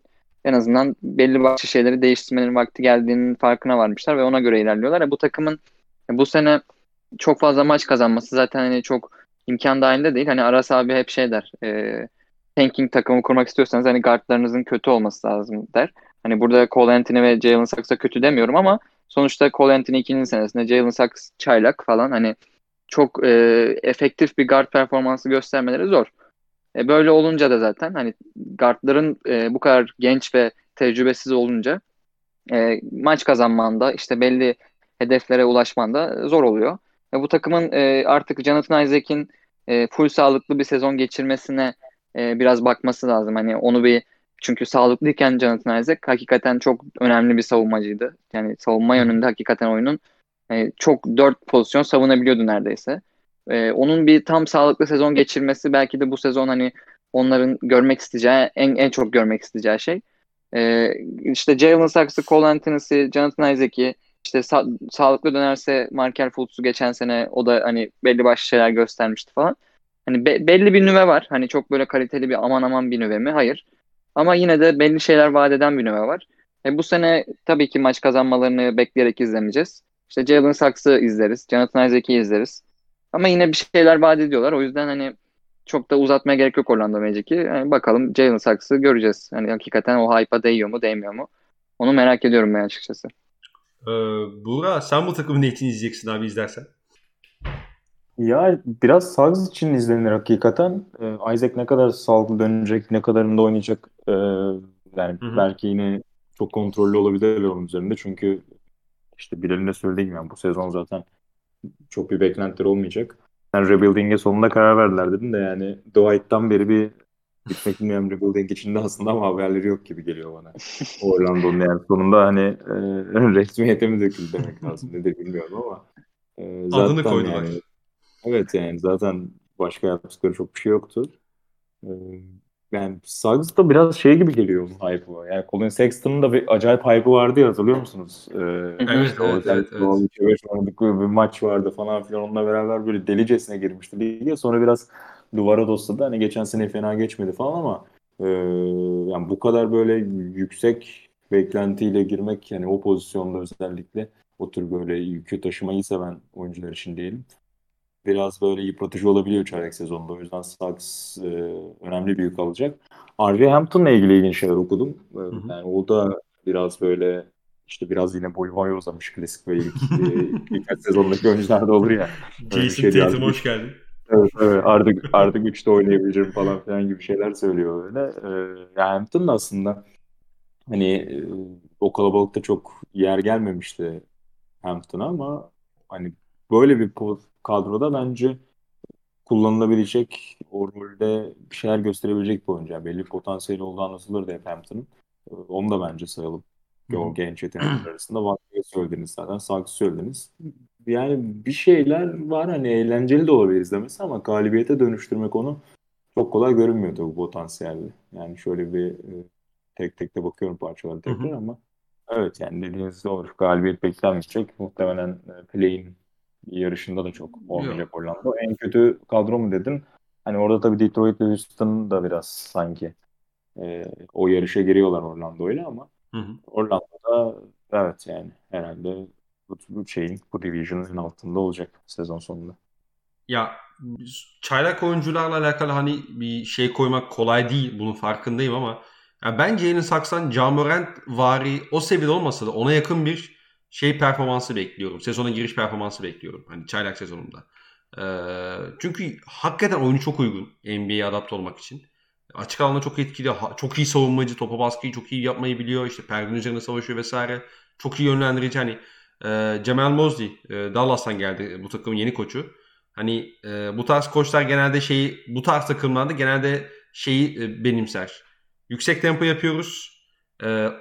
en azından belli başlı şeyleri değiştirmenin vakti geldiğinin farkına varmışlar ve ona göre ilerliyorlar. Bu takımın bu sene çok fazla maç kazanması zaten hani çok imkan dahilinde değil. Hani Aras abi hep der. Tanking takımı kurmak istiyorsanız hani guardlarınızın kötü olması lazım der. Hani burada Cole Anthony ve Jalen Sachs'a kötü demiyorum ama sonuçta Cole Anthony 2. senesinde Jalen Sachs çaylak falan hani çok efektif bir guard performansı göstermeleri zor. Böyle olunca da zaten hani guardların bu kadar genç ve tecrübesiz olunca maç kazanmanda işte belli hedeflere ulaşmanda zor oluyor. Bu takımın artık Jonathan Isaac'in full sağlıklı bir sezon geçirmesine biraz bakması lazım. Hani onu bir çünkü sağlıklıyken Jonathan Isaac hakikaten çok önemli bir savunmacıydı. Yani savunma yönünde hakikaten oyunun çok 4 pozisyon savunabiliyordu neredeyse. Onun bir tam sağlıklı sezon geçirmesi belki de bu sezon hani onların görmek isteyeceği en çok görmek isteyeceği şey. İşte Jalen Sachs'ı, Cole Anthony'si, Jonathan Isaac'i işte sağlıklı dönerse Markel Fultz'u geçen sene o da hani belli başlı şeyler göstermişti falan. Hani belli bir nüve var. Hani çok böyle kaliteli bir aman bir nüve mi? Hayır. Ama yine de belli şeyler vaat eden bir nüve var. Bu sene tabii ki maç kazanmalarını bekleyerek izlemeyeceğiz. İşte Jalen Sachs'ı izleriz. Jonathan Isaac'i izleriz. Ama yine bir şeyler vaat ediyorlar. O yüzden çok da uzatmaya gerek yok Orlando Magic'i. Bakalım Jalen Sachs'ı göreceğiz. Hakikaten o hype'a değiyor mu değmiyor mu? Onu merak ediyorum ben açıkçası. Burak, sen bu takımın ne için izleyeceksin abi izlersen? Ya biraz Sachs için izlenir hakikaten. Isaac ne kadar sağlıklı dönecek, ne kadarında oynayacak. Belki yine çok kontrollü olabilir onun üzerinde. Çünkü işte Bilal'in de söylediği gibi bu sezon zaten çok bir beklentileri olmayacak. Rebuilding'e sonunda karar verdiler dedim de Dwight'tan beri bir gitmek bilmiyorum rebuilding içinde aslında ama haberleri yok gibi geliyor bana. Orlando'nun sonunda resmiyete mi döküldü demek lazım nedir bilmiyorum ama. Zaten adını koydular. Evet zaten başka yaptıkları çok bir şey yoktu. Suggs da biraz şey gibi geliyor bu hype'ı. Colin Sexton'ın da bir acayip hype'ı vardı ya, hatırlıyor musunuz? Evet. Bir maç vardı falan filan, onunla beraber böyle delicesine girmişti lige. Sonra biraz duvara dosladı. Geçen sene fena geçmedi falan ama bu kadar böyle yüksek beklentiyle girmek o pozisyonda özellikle o tür böyle yükü taşımayı seven oyuncular için diyelim. Biraz böyle yıpratıcı olabiliyor çeyrek sezonda. O yüzden Sachs önemli bir yük alacak. R.V. Hampton'la ilgili ilginç şeyler okudum. O da biraz böyle biraz yine boyu boya uzamış klasik böyle ilk sezondaki oyuncularda olur ya. Jason Tatum hoş geldin. Evet. Artık 3'te oynayabileceğim falan filan gibi şeyler söylüyor öyle. Hampton da aslında o kalabalıkta çok yer gelmemişti Hampton'a ama böyle bir kadroda bence kullanılabilecek, o rolde bir şeyler gösterebilecek bir oyuncu. Belli potansiyeli olduğu anlaşılır da hep Hampton'ın. Onu da bence sayalım. O genç yetenekler arasında Vakti'ye söylediniz zaten. Sachs'ı söylediniz. Bir şeyler var. Eğlenceli de olabilir izlemesi ama galibiyete dönüştürmek onu çok kolay görünmüyor tabii bu potansiyelde. Şöyle bir tek tek de bakıyorum parçalara tekrar ama evet dediğiniz doğru. Galibiyet beklenmeyecek. Muhtemelen play'in yarışında da çok olmayacak Orlando. En kötü kadro mu dedim? Orada tabii Detroit ve Houston da biraz sanki o yarışa giriyorlar Orlando'yla ama Orlando'da evet herhalde bu division'ın altında olacak sezon sonunda. Ya çaylak oyuncularla alakalı bir şey koymak kolay değil, bunun farkındayım ama bence Jalen Sachs'tan Ja Morant vari o seviyede olmasa da ona yakın bir performansı bekliyorum. Sezona giriş performansı bekliyorum. Çaylak sezonunda. Çünkü hakikaten oyunu çok uygun NBA'ye adapte olmak için. Açık alanda çok etkili. Çok iyi savunmacı. Topa baskıyı çok iyi yapmayı biliyor. Perdenin üzerine savaşıyor vesaire. Çok iyi yönlendirici. Jamal Mosley Dallas'tan geldi. Bu takımın yeni koçu. Bu tarz koçlar genelde bu tarz takımlarda genelde benimser. Yüksek tempo yapıyoruz.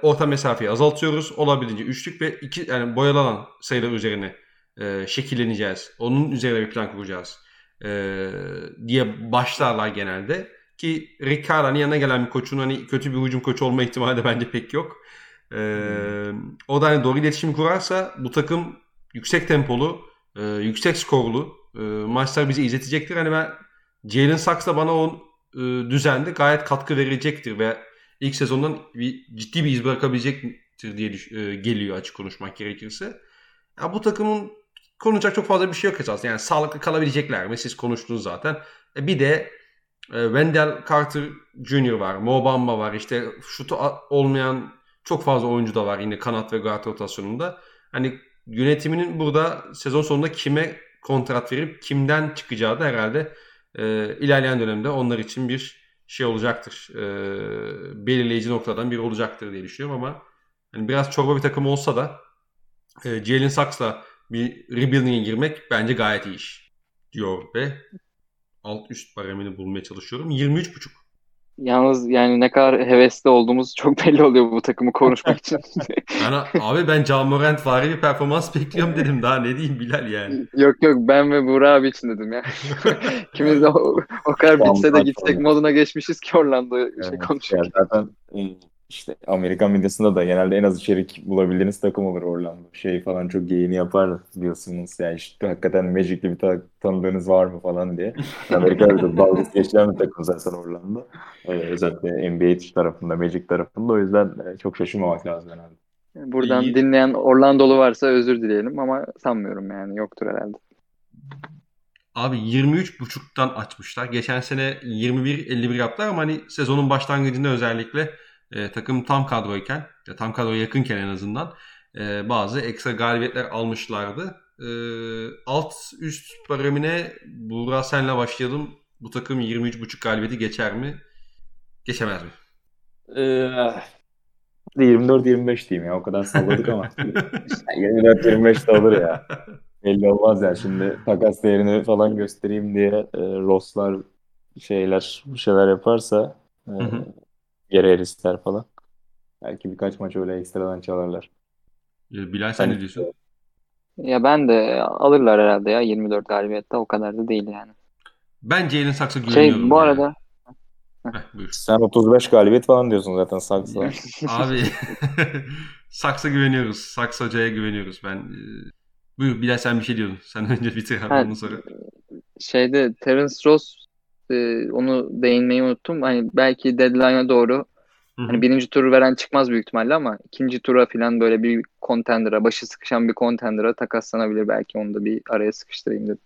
Orta mesafeyi azaltıyoruz. Olabildiğince üçlük ve iki boyalı alan sayılar üzerine şekilleneceğiz. Onun üzerine bir plan kuracağız diye başlarlar genelde. Ki Rick Carlisle'ın yanına gelen bir koçun kötü bir hücum koçu olma ihtimali de bence pek yok. O da doğru iletişim kurarsa bu takım yüksek tempolu, yüksek skorlu maçlar bizi izletecektir. Ben Jalen Sachs'la bana o düzende gayet katkı verecektir ve İlk sezondan ciddi bir iz bırakabilecektir diye geliyor açık konuşmak gerekirse. Bu takımın konuşacak çok fazla bir şey yok esasında. Sağlıklı kalabilecekler mi? Siz konuştunuz zaten. Bir de Wendell Carter Jr. var. Mo Bamba var. Şutu olmayan çok fazla oyuncu da var yine kanat ve guard rotasyonunda. Yönetiminin burada sezon sonunda kime kontrat verip kimden çıkacağı da herhalde ilerleyen dönemde onlar için bir olacaktır. Belirleyici noktadan biri olacaktır diye düşünüyorum ama biraz çorba bir takım olsa da Jalen Sachs'la bir rebuilding'e girmek bence gayet iyi iş diyor ve alt üst baremini bulmaya çalışıyorum. 23.5. Yalnız ne kadar hevesli olduğumuz çok belli oluyor bu takımı konuşmak için. Abi ben Ja Morant vari bir performans bekliyorum dedim. Daha ne diyeyim Bilal . Yok ben ve Burak abi için dedim . İkimiz de o kadar bitse de gitsek moduna geçmişiz ki Orlando konuşuyor. Zaten İşte Amerikan medyasında da genelde en az içerik bulabildiğiniz takım olur Orlando. Şey falan çok geyini yapar diyorsunuz. Yani işte hakikaten Magic gibi tanıdığınız var mı falan diye. Amerika'da dalga geçilen bir takım zaten Orlando. Özellikle NBA tarafında, Magic tarafında. O yüzden çok şaşırmamak lazım herhalde. Buradan İyi. Dinleyen Orlando'lu varsa özür dileyelim ama sanmıyorum yani yoktur herhalde. Abi 23.5'tan açmışlar. Geçen sene 21.51 yaptılar ama hani sezonun başlangıcında özellikle takım tam kadroyken, tam kadroya yakınken en azından bazı ekstra galibiyetler almışlardı. Alt üst paramine Burak senle başlayalım. Bu takım 23.5 galibiyeti geçer mi? Geçemez mi? 24-25 diyeyim ya. O kadar salladık ama. 24-25 de olur ya. Belli olmaz ya. Şimdi takas değerini falan göstereyim diye Ross'lar bir şeyler yaparsa yere erister falan. Belki birkaç maç öyle ekstradan çalarlar. Bilal sen ne diyorsun? Ya ben de alırlar herhalde ya. 24 galibiyette o kadar da değil yani. Ben Jalen Saks'a güveniyorum. Bu yani. Arada sen 35 galibiyet falan diyorsun zaten Saks'a. Abi Saks'a güveniyoruz. Saks Hoca'ya güveniyoruz. Ben buyur Bilal sen bir şey diyordun. Sen önce bitir abi bunu sonra. Terence Ross onu değinmeyi unuttum. Hani belki deadline'a doğru hani birinci turu veren çıkmaz büyük ihtimalle ama ikinci tura falan böyle bir contender'a, başı sıkışan bir contender'a takaslanabilir belki. Onu da bir araya sıkıştırayım dedim.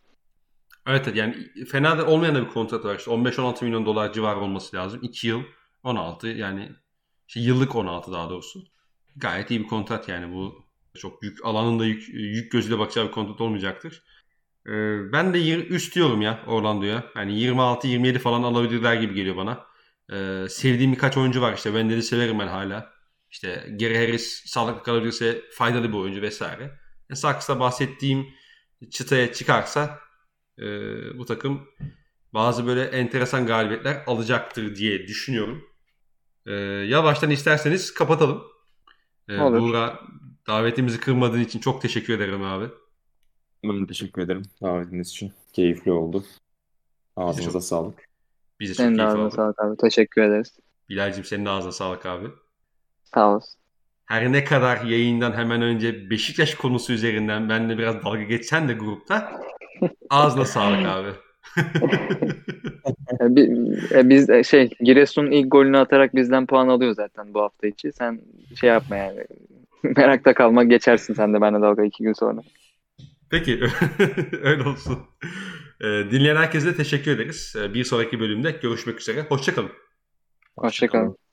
Evet yani fena da olmayan da bir kontrat var. İşte $15-16 milyon civarı olması lazım. 2 yıl 16 yani yıllık 16 daha doğrusu. Gayet iyi bir kontrat yani bu çok büyük alanında yük gözüyle bakacağı bir kontrat olmayacaktır. Ben de üst diyorum ya Orlando'ya. Yani 26-27 falan alabilirler gibi geliyor bana. Sevdiğim birkaç oyuncu var işte. Ben de severim ben hala. İşte Gary Harris sağlıklı kalabilirse faydalı bir oyuncu vesaire. Saks'ta bahsettiğim çıtaya çıkarsa bu takım bazı böyle enteresan galibiyetler alacaktır diye düşünüyorum. Yavaştan isterseniz kapatalım. Buğra davetimizi kırmadığın için çok teşekkür ederim abi. Ben teşekkür ederim davetiniz için. Keyifli oldu. Ağzınıza sağlık. Biz de çok keyif aldık. Sağlık abi. Teşekkür ederiz. Bilal'cim senin de ağzına sağlık abi. Sağ olasın. Her ne kadar yayından hemen önce Beşiktaş konusu üzerinden benimle biraz dalga geçsen de grupta ağzına sağlık abi. Biz Giresun'un ilk golünü atarak bizden puan alıyor zaten bu hafta içi. Sen yapma yani. Merakta kalma geçersin sen de benimle dalga 2 gün sonra. Peki öyle olsun. Dinleyen herkese teşekkür ederiz. Bir sonraki bölümde görüşmek üzere. Hoşçakalın.